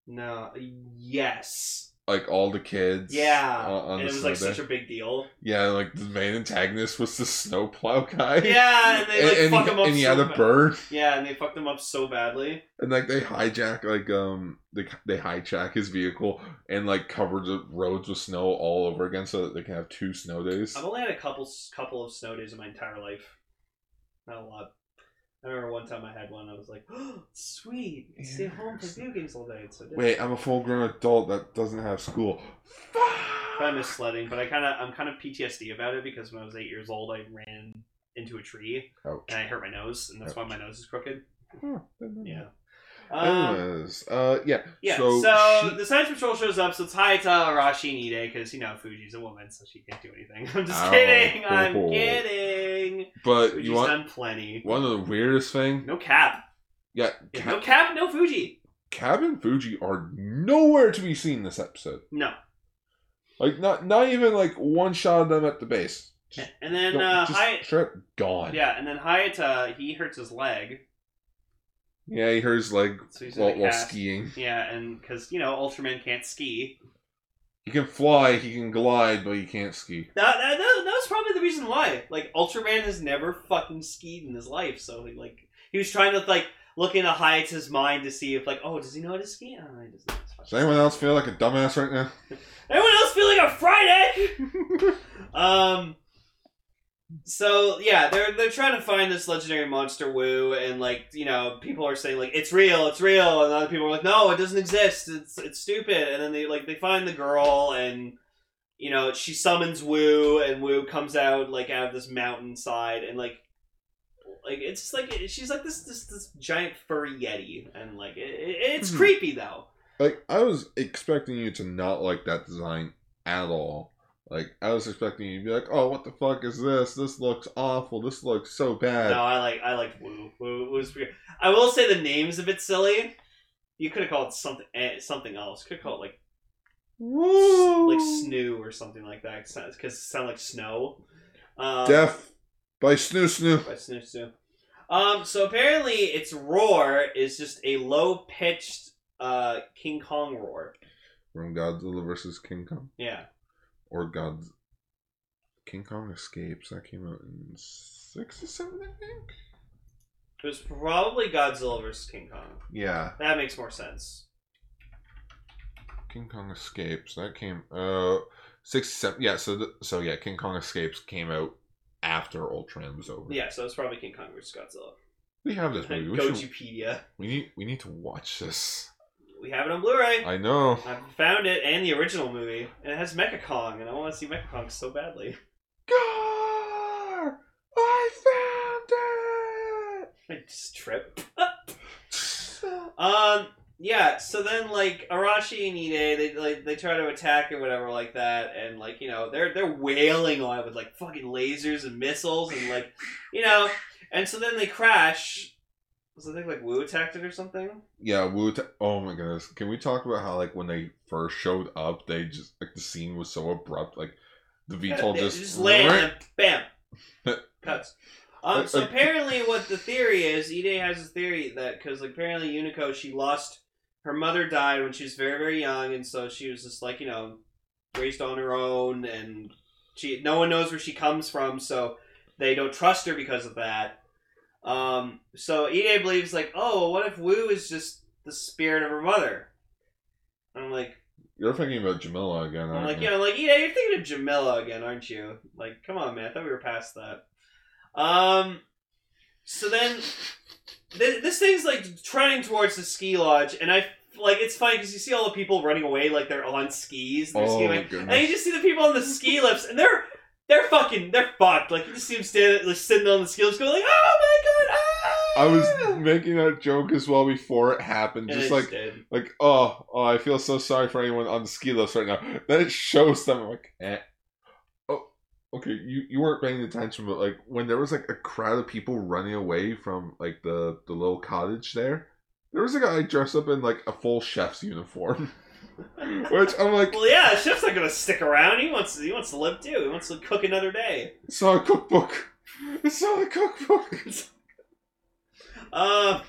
No. Yes. Like all the kids. Yeah. On, on and it was like day. Such a big deal. Yeah, like the main antagonist was the snowplow guy. Yeah, and they like and, fuck and him he, up and so he had a bird. Yeah, and they fucked him up so badly. And like they hijack like um they they hijack his vehicle and like cover the roads with snow all over again so that they can have two snow days. I've only had a couple couple of snow days in my entire life. Not a lot. I remember one time I had one, I was like, oh, sweet, yeah. Stay home for video games all day. So wait, I'm a full-grown adult that doesn't have school. I miss sledding, but I kind of, I'm kind of P T S D about it because when I was eight years old, I ran into a tree, Ouch. and I hurt my nose, and that's Ouch. why my nose is crooked. Huh. Yeah. Um, uh, yeah. Yeah. So, so she... the science patrol shows up. So it's Hayata Arashi and Ide, because you know Fuji's a woman, so she can't do anything. I'm just oh, kidding. Cool. I'm kidding. But Fuji's you want, done plenty. One of the weirdest thing. No Cap. Yeah. Cap... No Cap. No Fuji. Cap and Fuji are nowhere to be seen this episode. No. Like not not even like one shot of them at the base. Just, and then uh, Hayata gone. Yeah. And then Hayata he hurts his leg. Yeah, he hurts his leg so while, while skiing. Yeah, and because, you know, Ultraman can't ski. He can fly, he can glide, but he can't ski. That, that, that was probably the reason why. Like, Ultraman has never fucking skied in his life, so, he, like, he was trying to, like, look into Hayata's mind to see if, like, oh, does he know how to ski? Oh, he doesn't know how to ski. Does anyone else feel like a dumbass right now? Anyone else feel like a fried egg? um... So yeah, they're they're trying to find this legendary monster Wu, and like you know, people are saying like it's real, it's real, and other people are like, no, it doesn't exist, it's it's stupid. And then they like they find the girl, and you know she summons Wu, and Wu comes out like out of this mountainside, and like like it's just, like she's like this this this giant furry yeti, and like it, it's mm-hmm. creepy though. Like I was expecting you to not like that design at all. Like, I was expecting you to be like, oh, what the fuck is this? This looks awful. This looks so bad. No, I like, I like Woo. Woo was pretty... I will say the name's a bit silly. You could have called it something, something else. You could have called it, like, Woo! Like, Snoo or something like that. Because it sounded like snow. Um, Deaf by Snoo Snoo. By Snoo Snoo. Um, so apparently its roar is just a low-pitched uh, King Kong roar. From Godzilla versus King Kong? Yeah. Or God's... King Kong Escapes. That came out in six or seven, I think? It was probably Godzilla versus King Kong. Yeah. That makes more sense. King Kong Escapes. That came... Uh, six, seven... Yeah, so, the, so yeah, King Kong Escapes came out after Ultraman was over. Yeah, so it's probably King Kong versus Godzilla. We have this movie. We Gojipedia. Should, we, need, we need to watch this. We have it on Blu-ray. I know. I found it and the original movie. And it has Mecha-Kong, and I want to see Mecha-Kong so badly. Gar! I found it! I just trip. um, yeah, so then, like, Arashi and Ide, they like they try to attack or whatever like that, and, like, you know, they're they're wailing on it with, like, fucking lasers and missiles and, like, you know, and so then they crash... Was it like Wu attacked it or something? Yeah, Wu attacked... Oh my goodness. Can we talk about how, like, when they first showed up, they just... Like, the scene was so abrupt. Like, the V TOL yeah, just... just land and bam! Cuts. Um, so apparently what the theory is... Ide has a theory that... Because, like, apparently Yuniko, she lost... Her mother died when she was very, very young. And so she was just, like, you know... Raised on her own. And she no one knows where she comes from. So they don't trust her because of that. Um, so Ide believes, like, oh, what if Wu is just the spirit of her mother? And I'm like... You're thinking about Jamila again, aren't I'm like, you? Yeah, I'm like, Ide, you're thinking of Jamila again, aren't you? Like, come on, man, I thought we were past that. Um, so then... Th- this thing's, like, trending towards the ski lodge, and I... Like, it's funny, because you see all the people running away, like, they're on skis, and they're oh, skiing, and you just see the people on the ski lifts, and they're... They're fucking... They're fucked. Like, you just see them stand, like, sitting on the ski lifts going, like, oh, man! I was making that joke as well before it happened. Just like, did. like oh, oh, I feel so sorry for anyone on the ski lifts right now. Then it shows them, I'm like, eh. Oh, okay, you, you weren't paying attention, but like, when there was like a crowd of people running away from like the, the little cottage there, there was a guy dressed up in like a full chef's uniform. Which I'm like... Well, yeah, the chef's not gonna stick around. He wants, he wants to live too. He wants to cook another day. It's not a cookbook. It's not a cookbook. Uh,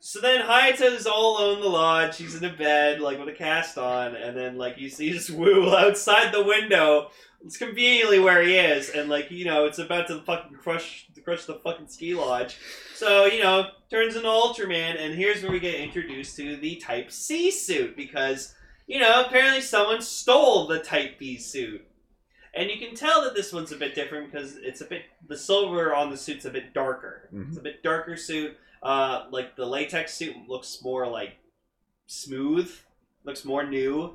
so then Hayata is all alone in the lodge, she's in a bed, like, with a cast on, and then, like, you see this Wu outside the window, it's conveniently where he is, and, like, you know, it's about to fucking crush, crush the fucking ski lodge, so, you know, turns into Ultraman, and here's where we get introduced to the Type C suit, because, you know, apparently someone stole the Type B suit. And you can tell that this one's a bit different because it's a bit... The silver on the suit's a bit darker. Mm-hmm. It's a bit darker suit. Uh, like, the latex suit looks more, like, smooth. Looks more new.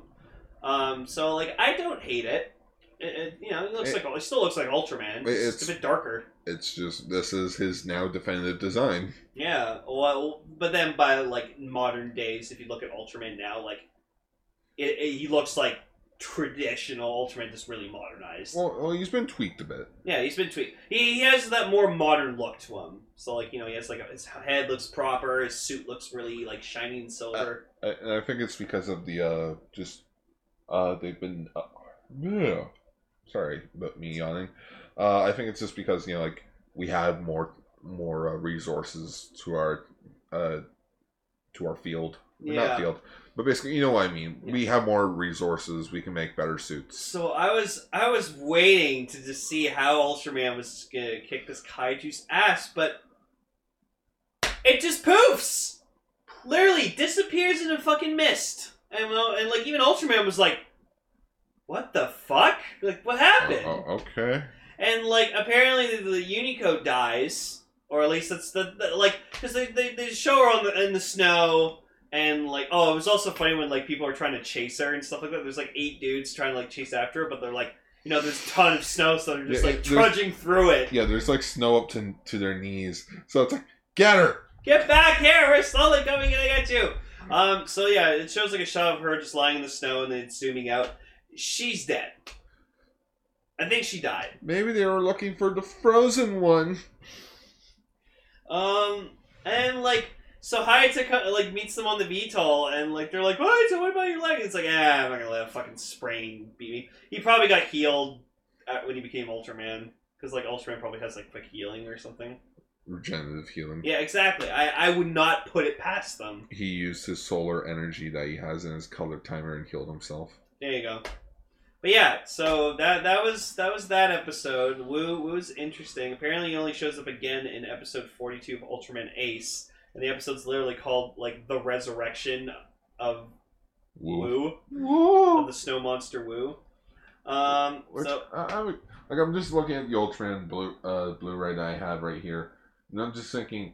Um, so, like, I don't hate it. It, it, you know, it looks it, like it still looks like Ultraman. It's, it's a bit darker. It's just this is his now definitive design. Yeah, well, but then by like modern days, if you look at Ultraman now, like it, it, he looks like traditional Ultraman, just really modernized. Well, well, he's been tweaked a bit. Yeah, he's been tweaked. He, he has that more modern look to him. So like you know, he has like a, his head looks proper. His suit looks really like shiny and silver. I, I, I think it's because of the uh, just uh, they've been uh, yeah. Sorry about me yawning. Uh, I think it's just because, you know, like, we have more more uh, resources to our uh, to our field. Yeah. Not field, but basically, you know what I mean. Yeah. We have more resources. We can make better suits. So I was I was waiting to just see how Ultraman was going to kick this kaiju's ass, but it just poofs! Literally disappears in a fucking mist. And, well, and like, even Ultraman was like, what the fuck? Like, what happened? Oh, oh, okay. And, like, apparently the, the Unico dies, or at least that's the, the like, because they, they, they show her on the, in the snow, and, like, oh, it was also funny when, like, people are trying to chase her and stuff like that. There's, like, eight dudes trying to, like, chase after her, but they're, like, you know, there's a ton of snow, so they're just, yeah, like, trudging through it. Yeah, there's, like, snow up to, to their knees. So it's like, get her! Get back here! We're slowly coming in to get you! Um, so, yeah, it shows, like, a shot of her just lying in the snow and then zooming out. She's dead. I think she died. Maybe they were looking for the frozen one. Um, and like, so Hayata like meets them on the V TOL, and like they're like, "What? What about your leg?" And it's like, "Ah, I'm not gonna let a fucking sprain beat me." He probably got healed at, when he became Ultraman, because like Ultraman probably has like quick healing or something. Regenerative healing. Yeah, exactly. I, I would not put it past them. He used his solar energy that he has in his color timer and healed himself. There you go. But yeah, so that that was that was that episode. Woo Woo's interesting. Apparently he only shows up again in episode forty-two of Ultraman Ace. And the episode's literally called, like, The Resurrection of Woo. Woo. Of the Snow Monster Woo. Um, Which, so... I, I would, like, I'm just looking at the Ultraman blue, uh, Blu-ray that I have right here. And I'm just thinking,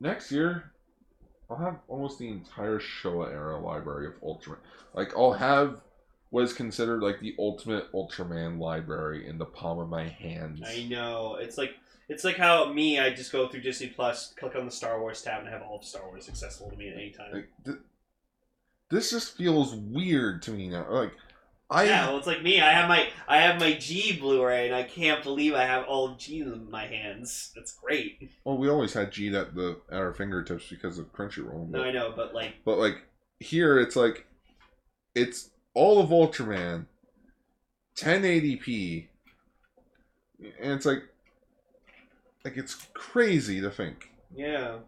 next year... I'll have almost the entire Showa era library of Ultraman. Like, I'll have what is considered, like, the ultimate Ultraman library in the palm of my hands. I know. It's like it's like how me, I just go through Disney Plus, click on the Star Wars tab, and have all of Star Wars accessible to me at any time. Like, th- this just feels weird to me now. Like, I yeah, well, it's like me. I have my I have my G Blu-ray, and I can't believe I have all G in my hands. That's great. Well, we always had G at the at our fingertips because of Crunchyroll. But, no, I know, but like, but like here, it's like it's all of Ultraman, ten eighty p, and it's like like it's crazy to think. Yeah, it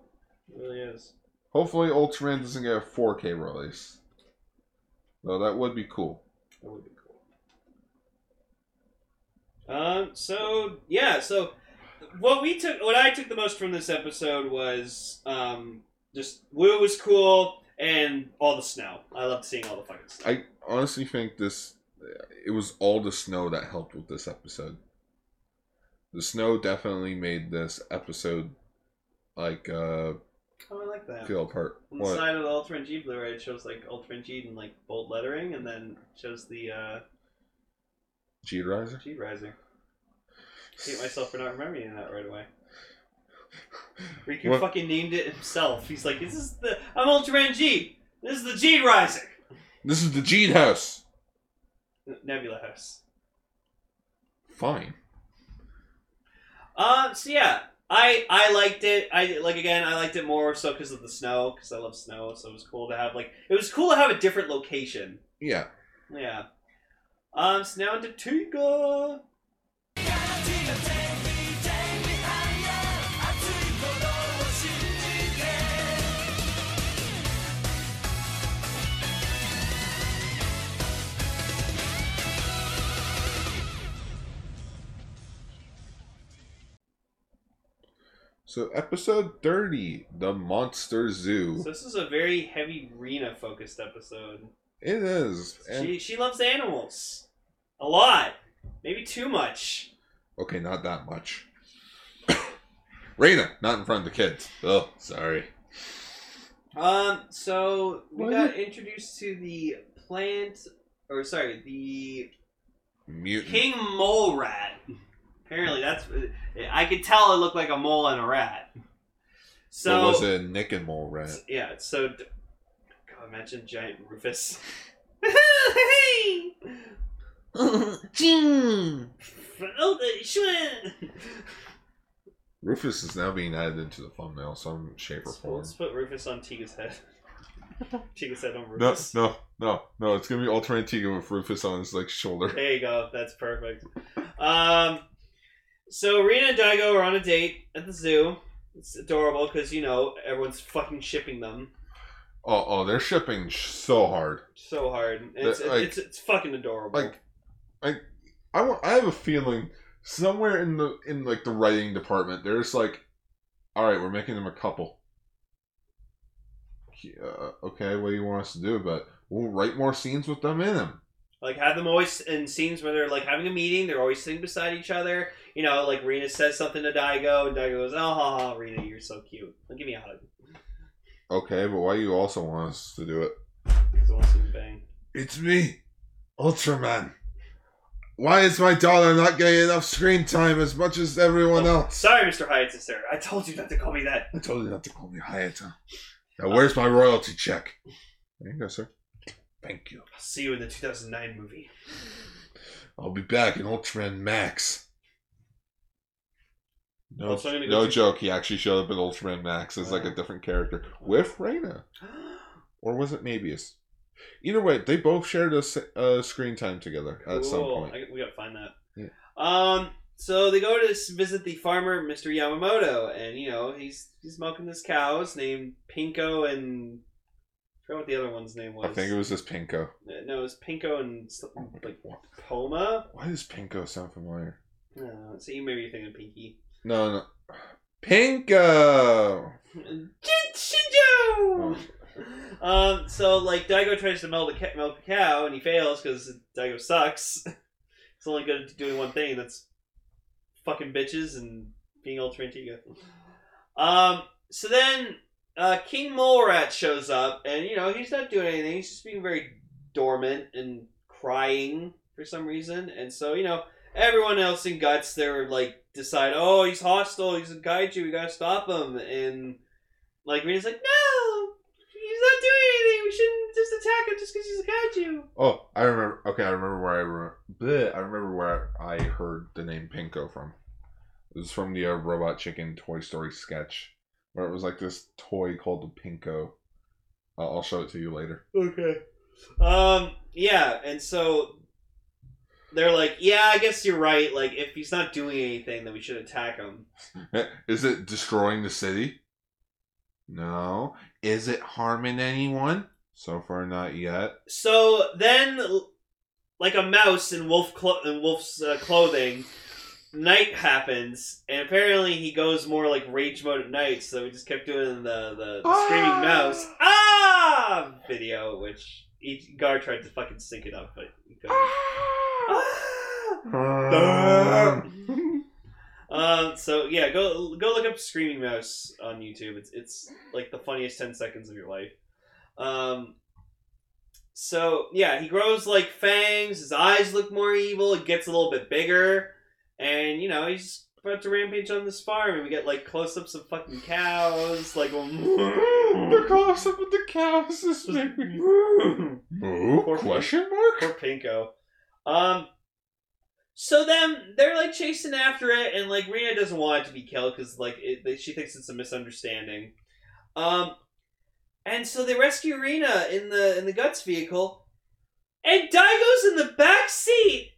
really is. Hopefully, Ultraman doesn't get a four K release. Though that would be cool. That would be cool. Um, so, yeah, so what we took, what I took the most from this episode was, um, just, Woo was cool, and all the snow. I loved seeing all the fucking snow. I honestly think this, it was all the snow that helped with this episode. The snow definitely made this episode, like, uh... Oh, I like that. Feel apart. On the what? Side of the Ultraman G Blu-ray, it shows like Ultraman G in like bold lettering, and then shows the uh... G Riser. G Riser. I hate myself for not remembering that right away. Riku what? Fucking named it himself. He's like, "This is the I'm Ultraman G. This is the G Riser. This is the G House. Nebula House." Fine. Uh, so yeah. I, I liked it. I like again. I liked it more so because of the snow. Because I love snow, so it was cool to have like it was cool to have a different location. Yeah. Yeah. Um. So now into Tiga. So episode thirty, The Monster Zoo. So this is a very heavy Rena-focused episode. It is. And she she loves animals. A lot. Maybe too much. Okay, not that much. Rena, not in front of the kids. Oh, sorry. Um, so we what? got introduced to the plant or sorry, the mutant. King Mole Rat. Apparently, that's. I could tell it looked like a mole and a rat. So it was a Nick and Mole Rat. Yeah. So, God, imagine giant Rufus. Rufus is now being added into the thumbnail, some shape or form. Let's put Rufus on Tiga's head. Tiga's head on Rufus. No, no, no, no. It's gonna be alternate Tiga with Rufus on his like shoulder. There you go. That's perfect. Um, so Rena and Daigo are on a date at the zoo. It's adorable because you know everyone's fucking shipping them. Oh, oh, they're shipping so hard. So hard. It's like, it's, it's fucking adorable. Like, like I want, I have a feeling somewhere in the in like the writing department, they're just like, all right, we're making them a couple. Uh, okay, what do you want us to do about it? We'll write more scenes with them in them. Like, have them always in scenes where they're, like, having a meeting. They're always sitting beside each other. You know, like, Rena says something to Daigo, and Daigo goes, oh, ha, ha, Rena, you're so cute. Like, give me a hug. Okay, but why do you also want us to do it? Because I want to bang. It's me, Ultraman. Why is my daughter not getting enough screen time as much as everyone oh, else? Sorry, Mister Hayata, sir. I told you not to call me that. I told you not to call me Hayata. Now, where's my royalty check? There you go, sir. Thank you. I'll see you in the two thousand nine movie. I'll be back in Ultraman Max. No, Ultraman no joke, he actually showed up in Ultraman Max as wow. like a different character. With Rena. Or was it Mabius? Either way, they both shared a uh, screen time together cool. at some point. I, we gotta find that. Yeah. Um, so they go to visit the farmer, Mister Yamamoto. And, you know, he's, he's milking his cows named Pinko and... I forgot what the other one's name was. I think it was just Pinko. No, it was Pinko and like Poma. Why does Pinko sound familiar? I don't know. So you maybe you're thinking Pinky. No, no. Pinko! Shinjo! Oh. Um, so like Daigo tries to milk a, milk a cow and he fails because Daigo sucks. It's only good at doing one thing, that's fucking bitches and being Ultraman Tiga. Um, so then... Uh, King Mole Rat shows up, and, you know, he's not doing anything. He's just being very dormant and crying for some reason. And so, you know, everyone else in Guts, they're, like, decide, oh, he's hostile, he's a kaiju, we gotta stop him. And, like, Rena's like, no! He's not doing anything! We shouldn't just attack him just because he's a kaiju! Oh, I remember, okay, I remember where I, remember, bleh, I remember where I heard the name Pinko from. It was from the uh, Robot Chicken Toy Story sketch. Where it was like this toy called the Pinko. Uh, I'll show it to you later. Okay. Um. Yeah, and so they're like, yeah, I guess you're right. Like, if he's not doing anything, then we should attack him. Is it destroying the city? No. Is it harming anyone? So far, not yet. So then, like a mouse in wolf clo- in wolf's uh, clothing... Night happens, and apparently he goes more like rage mode at night, so we just kept doing the, the, the ah! screaming mouse ah video, which each Gar tried to fucking sync it up, but he couldn't. Ah! Ah! um, so yeah, go go look up Screaming Mouse on YouTube. It's it's like the funniest ten seconds of your life. Um so yeah, he grows like fangs, his eyes look more evil, it gets a little bit bigger. And, you know, he's about to rampage on this farm, and we get, like, close-ups of fucking cows, like, the close-up of the cows is making... Moo? Question mark? Poor Pinko. Um, so then, they're, like, chasing after it, and, like, Rena doesn't want it to be killed, because, like, it, she thinks it's a misunderstanding. Um, and so they rescue Rena in the, in the Guts vehicle, and Daigo's in the back seat,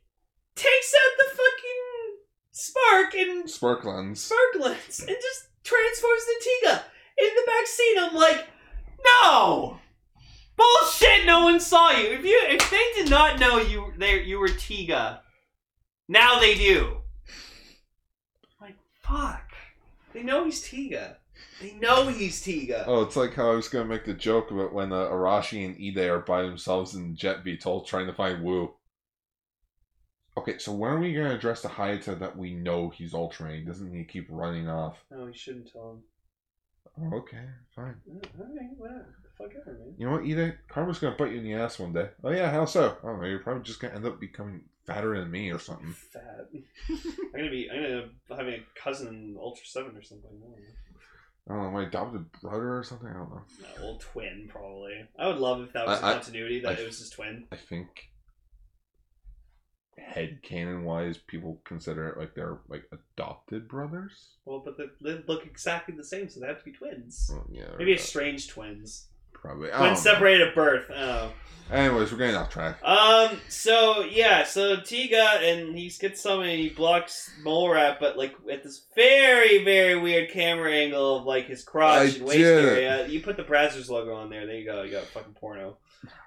takes out the fucking... Spark and... Spark lens. Spark lens. And just transforms to Tiga. In the back seat, I'm like, no! Bullshit, no one saw you. If you if they did not know you they, you were Tiga, now they do. I'm like, fuck. They know he's Tiga. They know he's Tiga. Oh, it's like how I was going to make the joke about when uh, Arashi and Ide are by themselves in Jet V TOL trying to find Wu. Okay, so when are we going to address the Hayata that we know he's Ultraman? Doesn't he keep running off? No, we shouldn't tell him. Okay, fine. All right, whatever. Fuck yeah, man. You know what, either karma's gonna bite you in the ass one day. Oh yeah, how so? I don't know. You're probably just gonna end up becoming fatter than me or something. Fat. I'm gonna be. I'm gonna have a cousin in Ultra Seven or something. I don't know. I don't know, my adopted brother or something? I don't know. No, well, twin, probably. I would love if that was I, a continuity, I, that I, it was his twin. I think headcanon-wise, people consider it like they're like adopted brothers. Well, but they, they look exactly the same, so they have to be twins. Well, yeah, maybe estranged twins. Probably. Twins separated at birth. Oh. Anyways, we're getting off track. Um, so, yeah, so Tiga, and he gets something, and he blocks Mole Rat, but, like, at this very, very weird camera angle of, like, his crotch I and waist area. You put the Brazzers logo on there, there you go, you got fucking porno.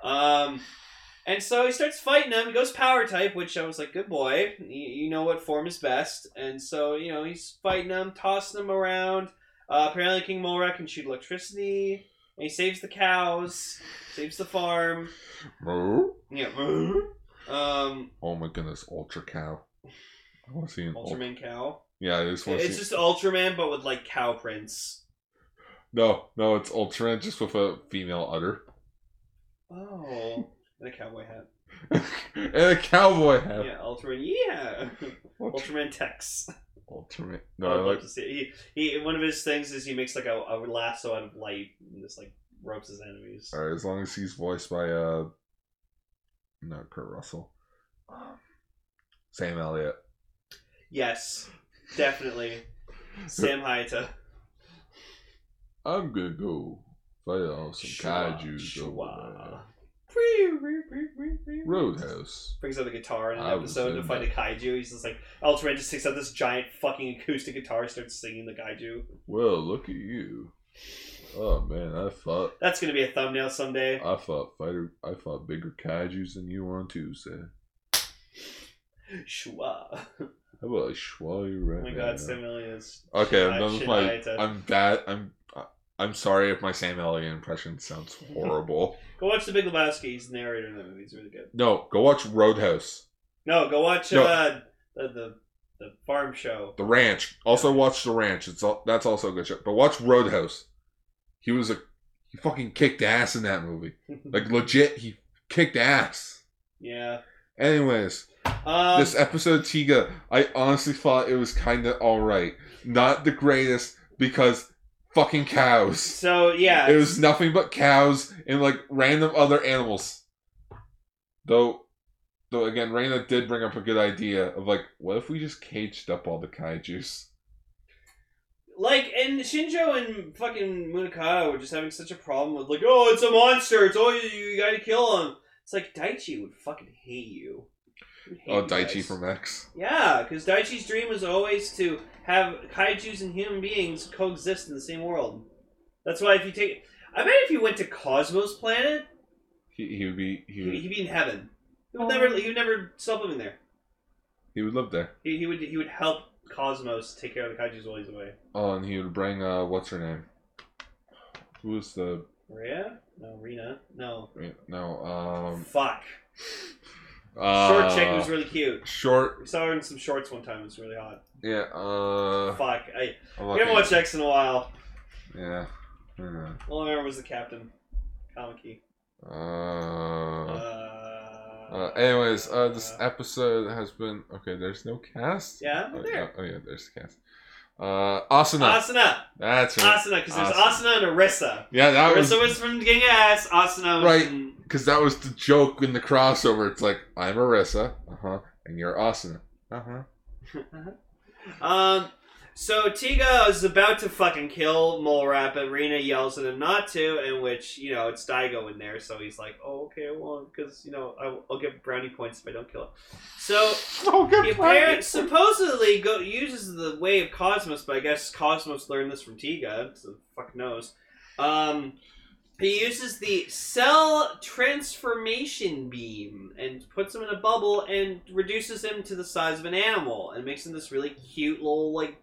Um, and so he starts fighting him, he goes power type, which I was like, good boy, you, you know what form is best. And so, you know, he's fighting him, tossing him around. Uh, apparently King Mole Rat can shoot electricity. And he saves the cows, saves the farm. Moo? Yeah. Moo? Um, oh my goodness, Ultra Cow. I want to see an Ultraman Ult- Cow? Yeah, I just want to see. It's just Ultraman, but with, like, cow prints. No, no, it's Ultraman just with a female udder. Oh. And a cowboy hat. And a cowboy hat. Yeah, Ultraman, yeah. Ultra- Ultraman Tex. Ultraman. No, I'd love like... to see. He, he one of his things is he makes like a, a lasso out of light and just like ropes his enemies. All right, as long as he's voiced by uh, not Kurt Russell, um, Sam Elliott. Yes, definitely. Sam Hayata. I'm gonna go fight off some shua, kaijus over Roadhouse brings out the guitar in an I episode to fight a kaiju. He's just like, Ultraman just takes out this giant fucking acoustic guitar, starts singing the kaiju. Well, look at you. Oh man, I fought. That's gonna be a thumbnail someday. I fought fighter. I fought bigger kaijus than you on Tuesday. Schwa. How about I schwa you right now? Oh my god, Sam Elliott's. Okay, I'm done with my. I'm bad. I'm. I'm sorry if my Sam Elliott impression sounds horrible. Go watch The Big Lebowski. He's the narrator in that movie. He's really good. No, go watch Roadhouse. No, go watch no. Uh, the, the the farm show. The Ranch. Also yeah. watch The Ranch. It's all, that's also a good show. But watch Roadhouse. He was a he fucking kicked ass in that movie. Like legit, he kicked ass. Yeah. Anyways, um, this episode Tiga, I honestly thought it was kind of all right. Not the greatest because. Fucking cows. So, yeah. It was nothing but cows and, like, random other animals. Though, though again, Raina did bring up a good idea of, like, what if we just caged up all the kaijus? Like, and Shinjo and fucking Munakata were just having such a problem with, like, oh, it's a monster. It's all you, you gotta kill him. It's like, Daichi would fucking hate you. Oh, Daichi from X. Yeah, because Daichi's dream was always to have kaijus and human beings coexist in the same world. That's why if you take... I bet if you went to Cosmos Planet... He, he would be... He would, he'd be in heaven. He would never He would never stop living there. He would live there. He, he would He would help Cosmos take care of the kaijus while he's away. Oh, and he would bring... Uh, what's her name? Who was the... Maria? No, Rina. No. No, um... Fuck. Uh, short chick was really cute. Short. We saw her in some shorts one time. It was really hot. Yeah. Uh, Fuck. I, we haven't watched X in a while. Yeah. yeah. All I remember was the captain, Kamaki. Uh, uh, uh. Anyways, uh, this episode has been okay. There's no cast. Yeah, I'm oh, there. Oh, oh yeah, there's the cast. Uh, Asuna. Asuna. That's right. Asuna, because there's Asuna and Arisa. Yeah, that Arisa was. Arisa was from Gang Ass. Asuna was right. From... Because that was the joke in the crossover. It's like, I'm Arisa, uh-huh, and you're Asuna. Uh-huh. um, so Tiga is about to fucking kill Mole Rat, but Riina yells at him not to, in which, you know, it's Daigo in there, so he's like, oh, okay, well, because, you know, I'll, I'll get brownie points if I don't kill him. So, he apparently, supposedly go, uses the way of Cosmos, but I guess Cosmos learned this from Tiga, so fuck knows. Um... He uses the cell transformation beam and puts him in a bubble and reduces him to the size of an animal and makes him this really cute little, like,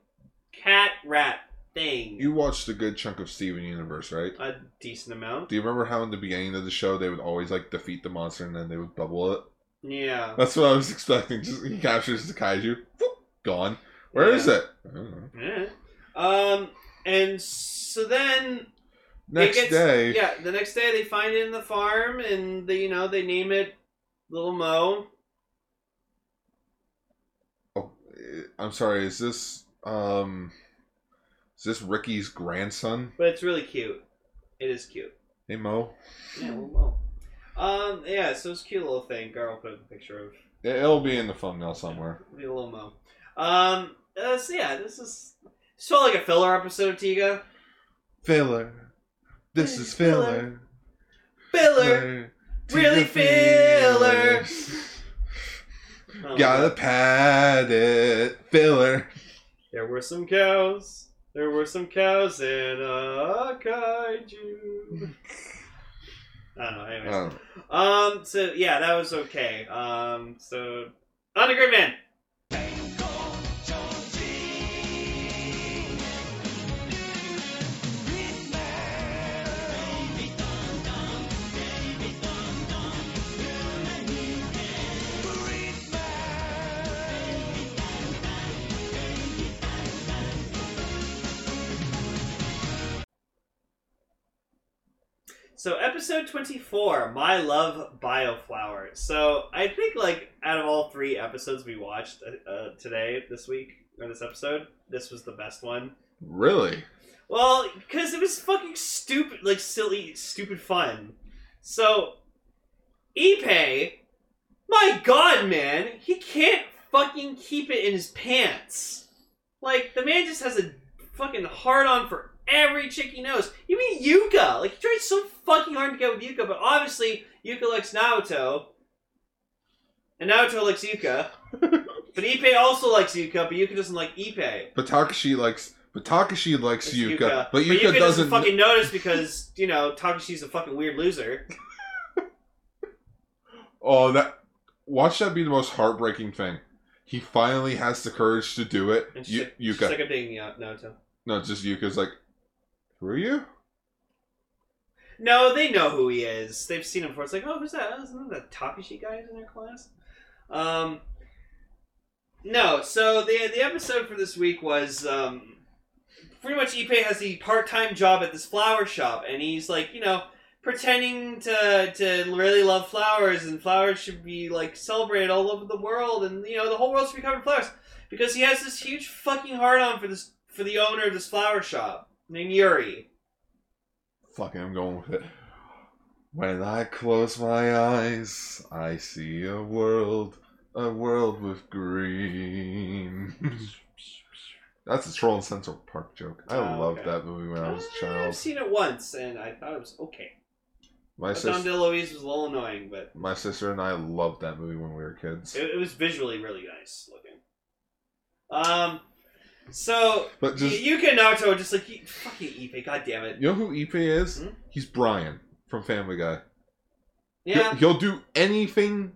cat rat thing. You watched a good chunk of Steven Universe, right? A decent amount. Do you remember how in the beginning of the show they would always, like, defeat the monster and then they would bubble it? Yeah. That's what I was expecting. Just, he captures the kaiju. Whoop, gone. Where yeah. is it? I don't know. Yeah. Um, and so then... Next gets, day. Yeah, the next day they find it in the farm, and they, you know, they name it Little Mo. Oh, I'm sorry. Is this um, is this Ricky's grandson? But it's really cute. It is cute. Hey Mo. Yeah, Little Mo. Um, yeah. So it's a cute little thing. Girl, put a picture of. It'll be in the thumbnail somewhere. It'll be a Little Mo. Um. Uh, so yeah, this is sort of like a filler episode, Tiga. Filler. This is filler. Filler. filler. Really filler. Oh, Gotta God. pad it. Filler. There were some cows. There were some cows in a kaiju. I don't know. Anyways. I don't know. Um, so, yeah, that was okay. Um, so, on to Grid Man. So episode twenty-four, My Love Bioflower. So I think like out of all three episodes we watched uh, today, this week, or this episode, this was the best one. Really? Well, because it was fucking stupid, like silly, stupid fun. So, Ippei, my god, man, he can't fucking keep it in his pants. Like, the man just has a fucking hard-on for every chick he knows. Even Yuka. Like, he tried so fucking hard to get with Yuka, but obviously Yuka likes Naoto. And Naoto likes Yuka. But Ippei also likes Yuka, but Yuka doesn't like Ippei. But Takashi likes but Takashi likes Yuka, Yuka. But, Yuka but Yuka doesn't, doesn't fucking notice because, you know, Takashi's a fucking weird loser. Oh, that watch that be the most heartbreaking thing. He finally has the courage to do it. And she's y- like, Yuka. She's like, I'm dating Naoto. No, just Yuka's like, who are you? No, they know who he is. They've seen him before. It's like, oh, who's that? Isn't that the Takashi guy in their class? Um, no, so the the episode for this week was um, pretty much Ippei has the part-time job at this flower shop, and he's like, you know, pretending to to really love flowers, and flowers should be, like, celebrated all over the world, and, you know, the whole world should be covered in flowers, because he has this huge fucking hard-on for this for the owner of this flower shop. Named Yuri. Fuck it, I'm going with it. When I close my eyes, I see a world, a world with green. That's a troll in Central Park joke. I oh, loved okay. that movie when I was a child. I've seen it once, and I thought it was okay. My sister, Tom DeLuise was a little annoying, but... My sister and I loved that movie when we were kids. It, it was visually really nice looking. Um... So, but just, Yuka and Naoto are just like, fucking Ippei, goddammit. You know who Ippei is? Hmm? He's Brian from Family Guy. Yeah. He'll, he'll do anything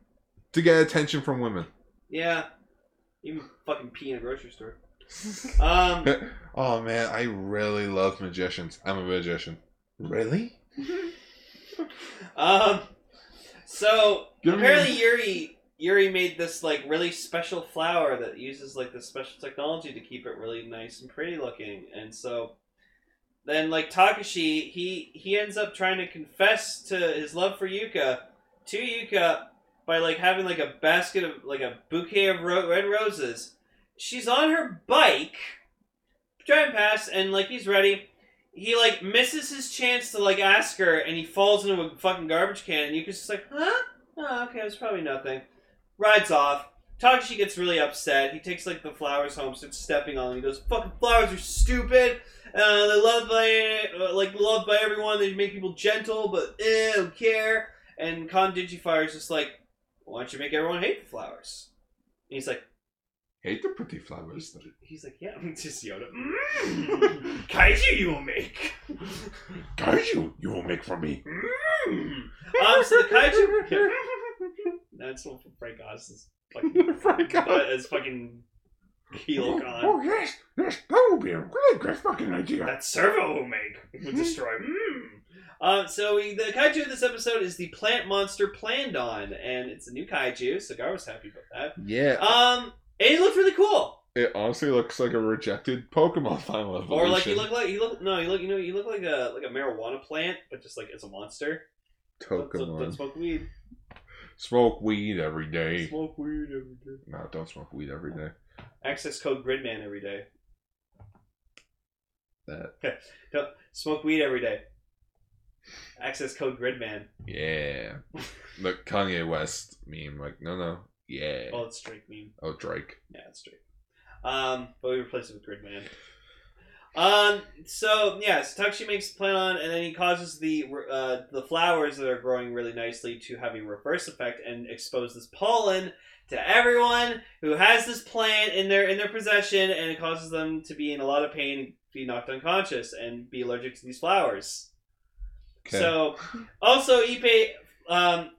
to get attention from women. Yeah. Even fucking pee in a grocery store. um. Oh, man, I really love magicians. I'm a magician. Really? um. So, Give apparently me- Yuri... Yuri made this, like, really special flower that uses, like, this special technology to keep it really nice and pretty looking. And so, then, like, Takashi, he, he ends up trying to confess to his love for Yuka, to Yuka, by, like, having, like, a basket of, like, a bouquet of ro- red roses. She's on her bike, driving past, and, like, he's ready. He, like, misses his chance to, like, ask her, and he falls into a fucking garbage can, and Yuka's just like, huh? Oh, okay, it was probably nothing. Rides off. Takashi gets really upset. He takes, like, the flowers home, starts stepping on them. He goes, fucking flowers are stupid. Uh, they're loved by, uh, like, loved by everyone. They make people gentle, but eh, don't care. And Con Digifire's is just like, why don't you make everyone hate the flowers? And he's like, hate the pretty flowers. He's, he's like, yeah, I'm just Yoda. Mm, kaiju you will make. Kaiju you will make for me. Mm. Um, so the kaiju... Yeah. That's one from Frank Oz. Frank Oz as fucking heel con. Oh, oh yes, yes, that would be a really great fucking idea. That servo will make would destroy. Mm. Uh, so we, the kaiju of this episode is the plant monster Plandon, and it's a new kaiju. So Gar was happy about that. Yeah. Um, and he looked really cool. It honestly looks like a rejected Pokemon Final Evolution. Or like you look like you look no you look you know you look like a like a marijuana plant, but just like it's a monster. Pokemon. Don't smoke weed. Smoke weed every day. Smoke weed every day. No, don't smoke weed every day. Access code Gridman every day. That. Don't smoke weed every day. Access code Gridman. Yeah. The Kanye West meme, like no no yeah. Oh, it's Drake meme. Oh, Drake. Yeah, it's Drake. Um, but we replace it with Gridman. Um, so yeah, so Takeshi makes the plan on, and then he causes the uh, the flowers that are growing really nicely to have a reverse effect and expose this pollen to everyone who has this plant in their in their possession, and it causes them to be in a lot of pain and be knocked unconscious and be allergic to these flowers. Okay. So, also Ippei, um,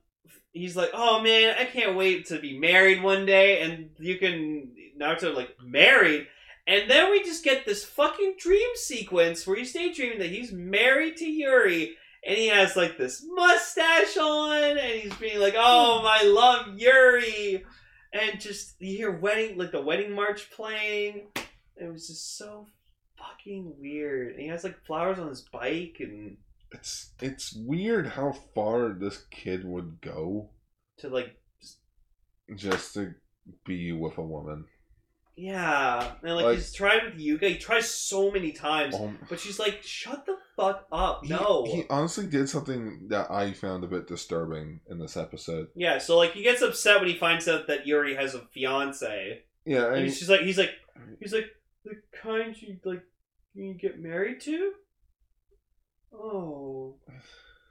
he's like, oh man, I can't wait to be married one day, and you can. Naruto, like, married, and then we just get this fucking dream sequence where he's daydreaming that he's married to Yuri, and he has, like, this mustache on, and he's being like, oh, I love Yuri, and just, you hear wedding, like, the wedding march playing, it was just so fucking weird, and he has, like, flowers on his bike, and... It's, it's weird how far this kid would go. To, like... Just, just to be with a woman. Yeah, and like, like he's tried with Yuga. He tries so many times, um, but she's like, "Shut the fuck up!" He, no, he honestly did something that I found a bit disturbing in this episode. Yeah, so like he gets upset when he finds out that Yuri has a fiance. Yeah, and, and she's like, he's like, he's like the kind you like you get married to. Oh,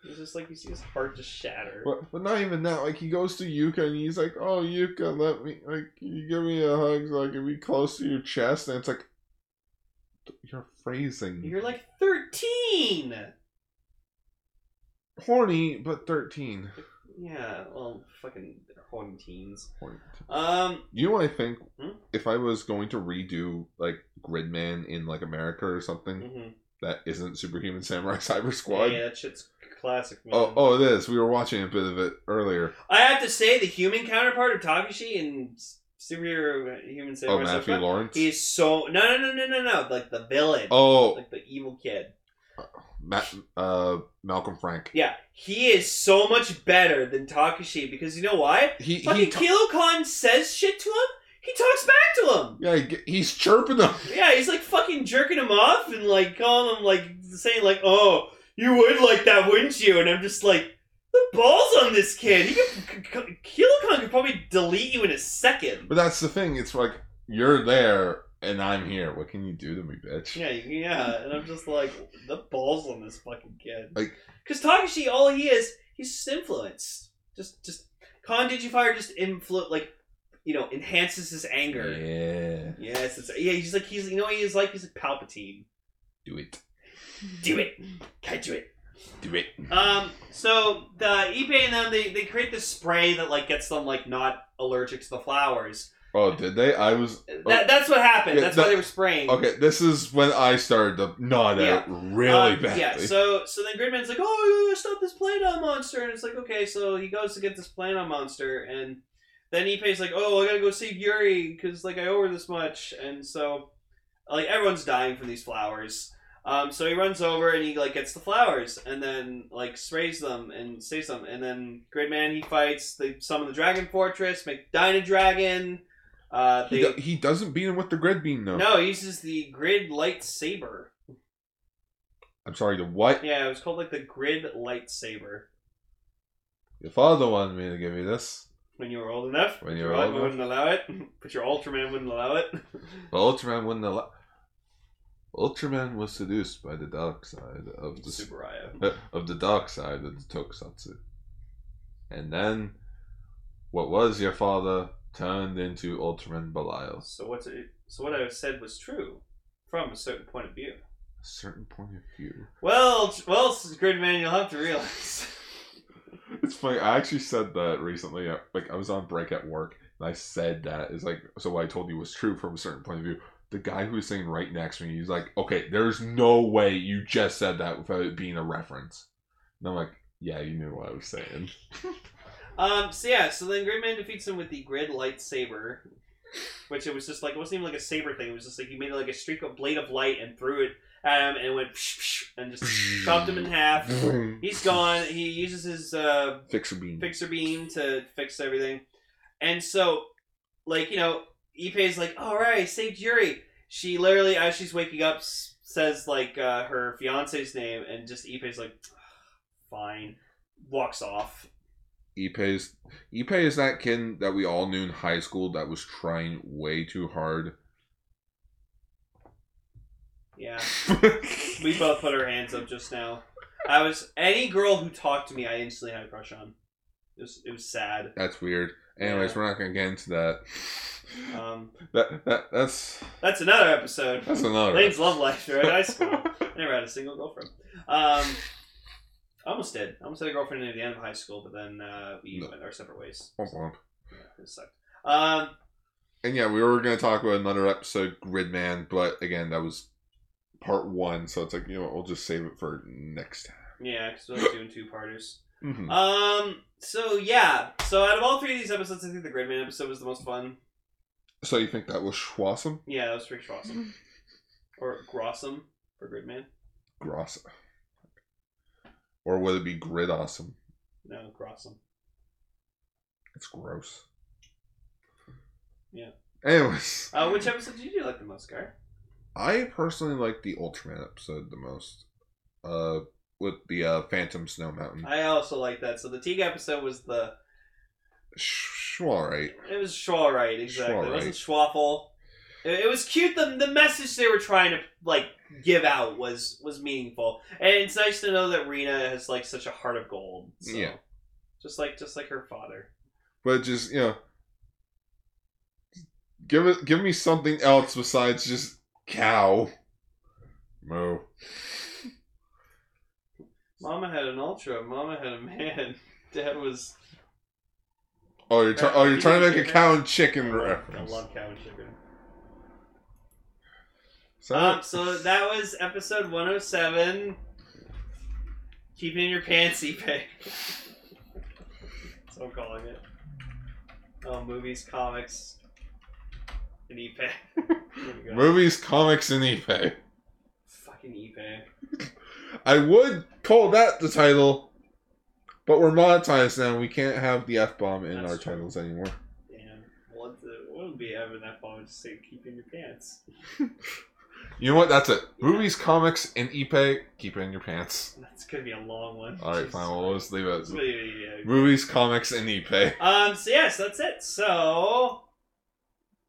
it's just like you see his heart just shatter. But, but not even that. Like he goes to Yuka and he's like, "Oh, Yuka, let me like you give me a hug, so I can be close to your chest." And it's like, you're phrasing. You're like thirteen. Horny, but thirteen. Yeah, well, fucking horny teens. Horny. Um, you know what I think? Hmm? If I was going to redo like Gridman in like America or something. Mm-hmm. That isn't Superhuman Samurai Cyber Squad. Yeah, that shit's classic, man. Oh, oh, it is. We were watching a bit of it earlier. I have to say, the human counterpart of Takeshi in Superhuman Samurai Cyber Squad. Oh, Matthew Lawrence? He is so... No, no, no, no, no, no. Like, the villain. Oh. Like, the evil kid. Uh, Matt, uh, Malcolm Frank. Yeah. He is so much better than Takeshi, because you know why? He, Fucking he ta- Kyokan says shit to him. He talks back to him. Yeah, he's chirping him. Yeah, he's like fucking jerking him off and like calling him like saying like, "Oh, you would like that, wouldn't you?" And I'm just like, the balls on this kid. He could, Kyokan could probably delete you in a second. But that's the thing. It's like you're there and I'm here. What can you do to me, bitch? Yeah, yeah. And I'm just like, the balls on this fucking kid. Like, because Takeshi, all he is, he's just influenced. Just, just Con Digifire just influ like. You know, enhances his anger. Yeah. Yes. It's, yeah. He's like he's. You know what he is like? He's a Palpatine. Do it. Do it. Can't do it. Do it. Um. So the Ippei and them they, they create this spray that like gets them like not allergic to the flowers. Oh, did they? I was. Oh. That, that's what happened. Yeah, that's that, why they were spraying. Okay, this is when I started to nod yeah. out really um, badly. Yeah. So so then Gridman's like, "Oh, stop this Planon monster!" And it's like, okay, so he goes to get this Planon monster and. Then Ippei's like, oh, I gotta go save Yuri, because, like, I owe her this much. And so, like, everyone's dying from these flowers. Um, so he runs over and he, like, gets the flowers. And then, like, sprays them and saves them. And then Gridman, he fights. They summon the Dragon Fortress, make Dyna Dragon. Uh, they... he, do- he doesn't beat him with the Grid Beam, though. No, he uses the Grid Lightsaber. I'm sorry, the what? Yeah, it was called, like, the Grid Lightsaber. Your father wanted me to give you this. When you were old enough, when you were your old enough, wouldn't allow it, but your Ultraman wouldn't allow it. Well, Ultraman wouldn't allow. Ultraman was seduced by the dark side of the Tsuburaya. of the dark side of the Tokusatsu, and then what was your father turned into Ultraman Belial. So what's it? So what I said was true, from a certain point of view. A certain point of view. Well, well, Gridman, you'll have to realize. It's funny, I actually said that recently. Like, I was on break at work, and I said that. It's like, so what I told you was true from a certain point of view. The guy who was sitting right next to me, he's like, okay, there's no way you just said that without it being a reference. And I'm like, yeah, you knew what I was saying. um. So, yeah, so then Gridman defeats him with the Grid Lightsaber. Which it was just like, it wasn't even like a saber thing. It was just like you made like a streak of blade of light and threw it at him and it went psh, psh, and just chopped him in half. He's gone. He uses his uh, fixer beam fixer beam to fix everything. And so, like, you know, Ippei's like, all right, saved Yuri. She literally, as she's waking up, says like uh, her fiance's name, and just Ippei's like, fine, walks off. Ippei's Ippei is that kid that we all knew in high school that was trying way too hard. Yeah. We both put our hands up just now. I was any girl who talked to me I instantly had a crush on. It was, it was sad. That's weird. Anyways, yeah. We're not gonna get into that. Um that, that that's That's another episode. That's another Lane's love life at high school. I never had a single girlfriend. Um I almost did. I almost had a girlfriend at the end of high school, but then uh, we no. went our separate ways. So, yeah, it sucked. Um, and yeah, we were going to talk about another episode, Gridman, but again, that was part one, so it's like, you know, we'll just save it for next time. Yeah, because we're like doing two-parters. Mm-hmm. Um, so yeah, so out of all three of these episodes, I think the Gridman episode was the most fun. So you think that was Schwassum? Yeah, that was pretty Schwassum. Or Grossum for Gridman. Grossum. Or would it be Grid Awesome? No, Grossum. It's gross. Yeah. Anyways. Uh, which episode did you like the most, Gar? I personally like the Ultraman episode the most. Uh, with the uh, Phantom Snow Mountain. I also like that. So the Teague episode was the... Schwarite. It was Schwarite, exactly. Schwarite. It wasn't Schwaffle. It, it was cute. The, the message they were trying to, like... give out was was meaningful, and it's nice to know that Rina has like such a heart of gold. So. Yeah, just like just like her father. But just, you know, give it give me something else besides just cow. Moo. Mama had an ultra. Mama had a man. Dad was. Oh, you're tra- oh you're trying to make a cow and chicken reference. I love cow and chicken. So, um, so that was episode one oh seven. Keep it in your pants, Ippei. That's what I'm calling it. Oh, movies, comics, and Ippei. Movies, comics, and Ippei. Fucking Ippei. I would call that the title, but we're monetized now. We can't have the F-bomb in That's our true. titles anymore. Damn. Well, it wouldn't be having an F-bomb. Just say, keep it in your pants. You know what? That's it. Yeah. Movies, comics, and Ippei. Keep it in your pants. That's gonna be a long one. All right, fine. We'll just leave it. Yeah. Movies, comics, and Ippei. Um. So yes, that's it. So,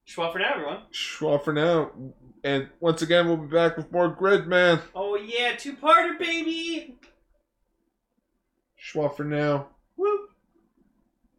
schwa for now, everyone. Schwa for now, and once again, we'll be back with more Gridman. Oh yeah, two-parter, baby. Schwa for now. Woo.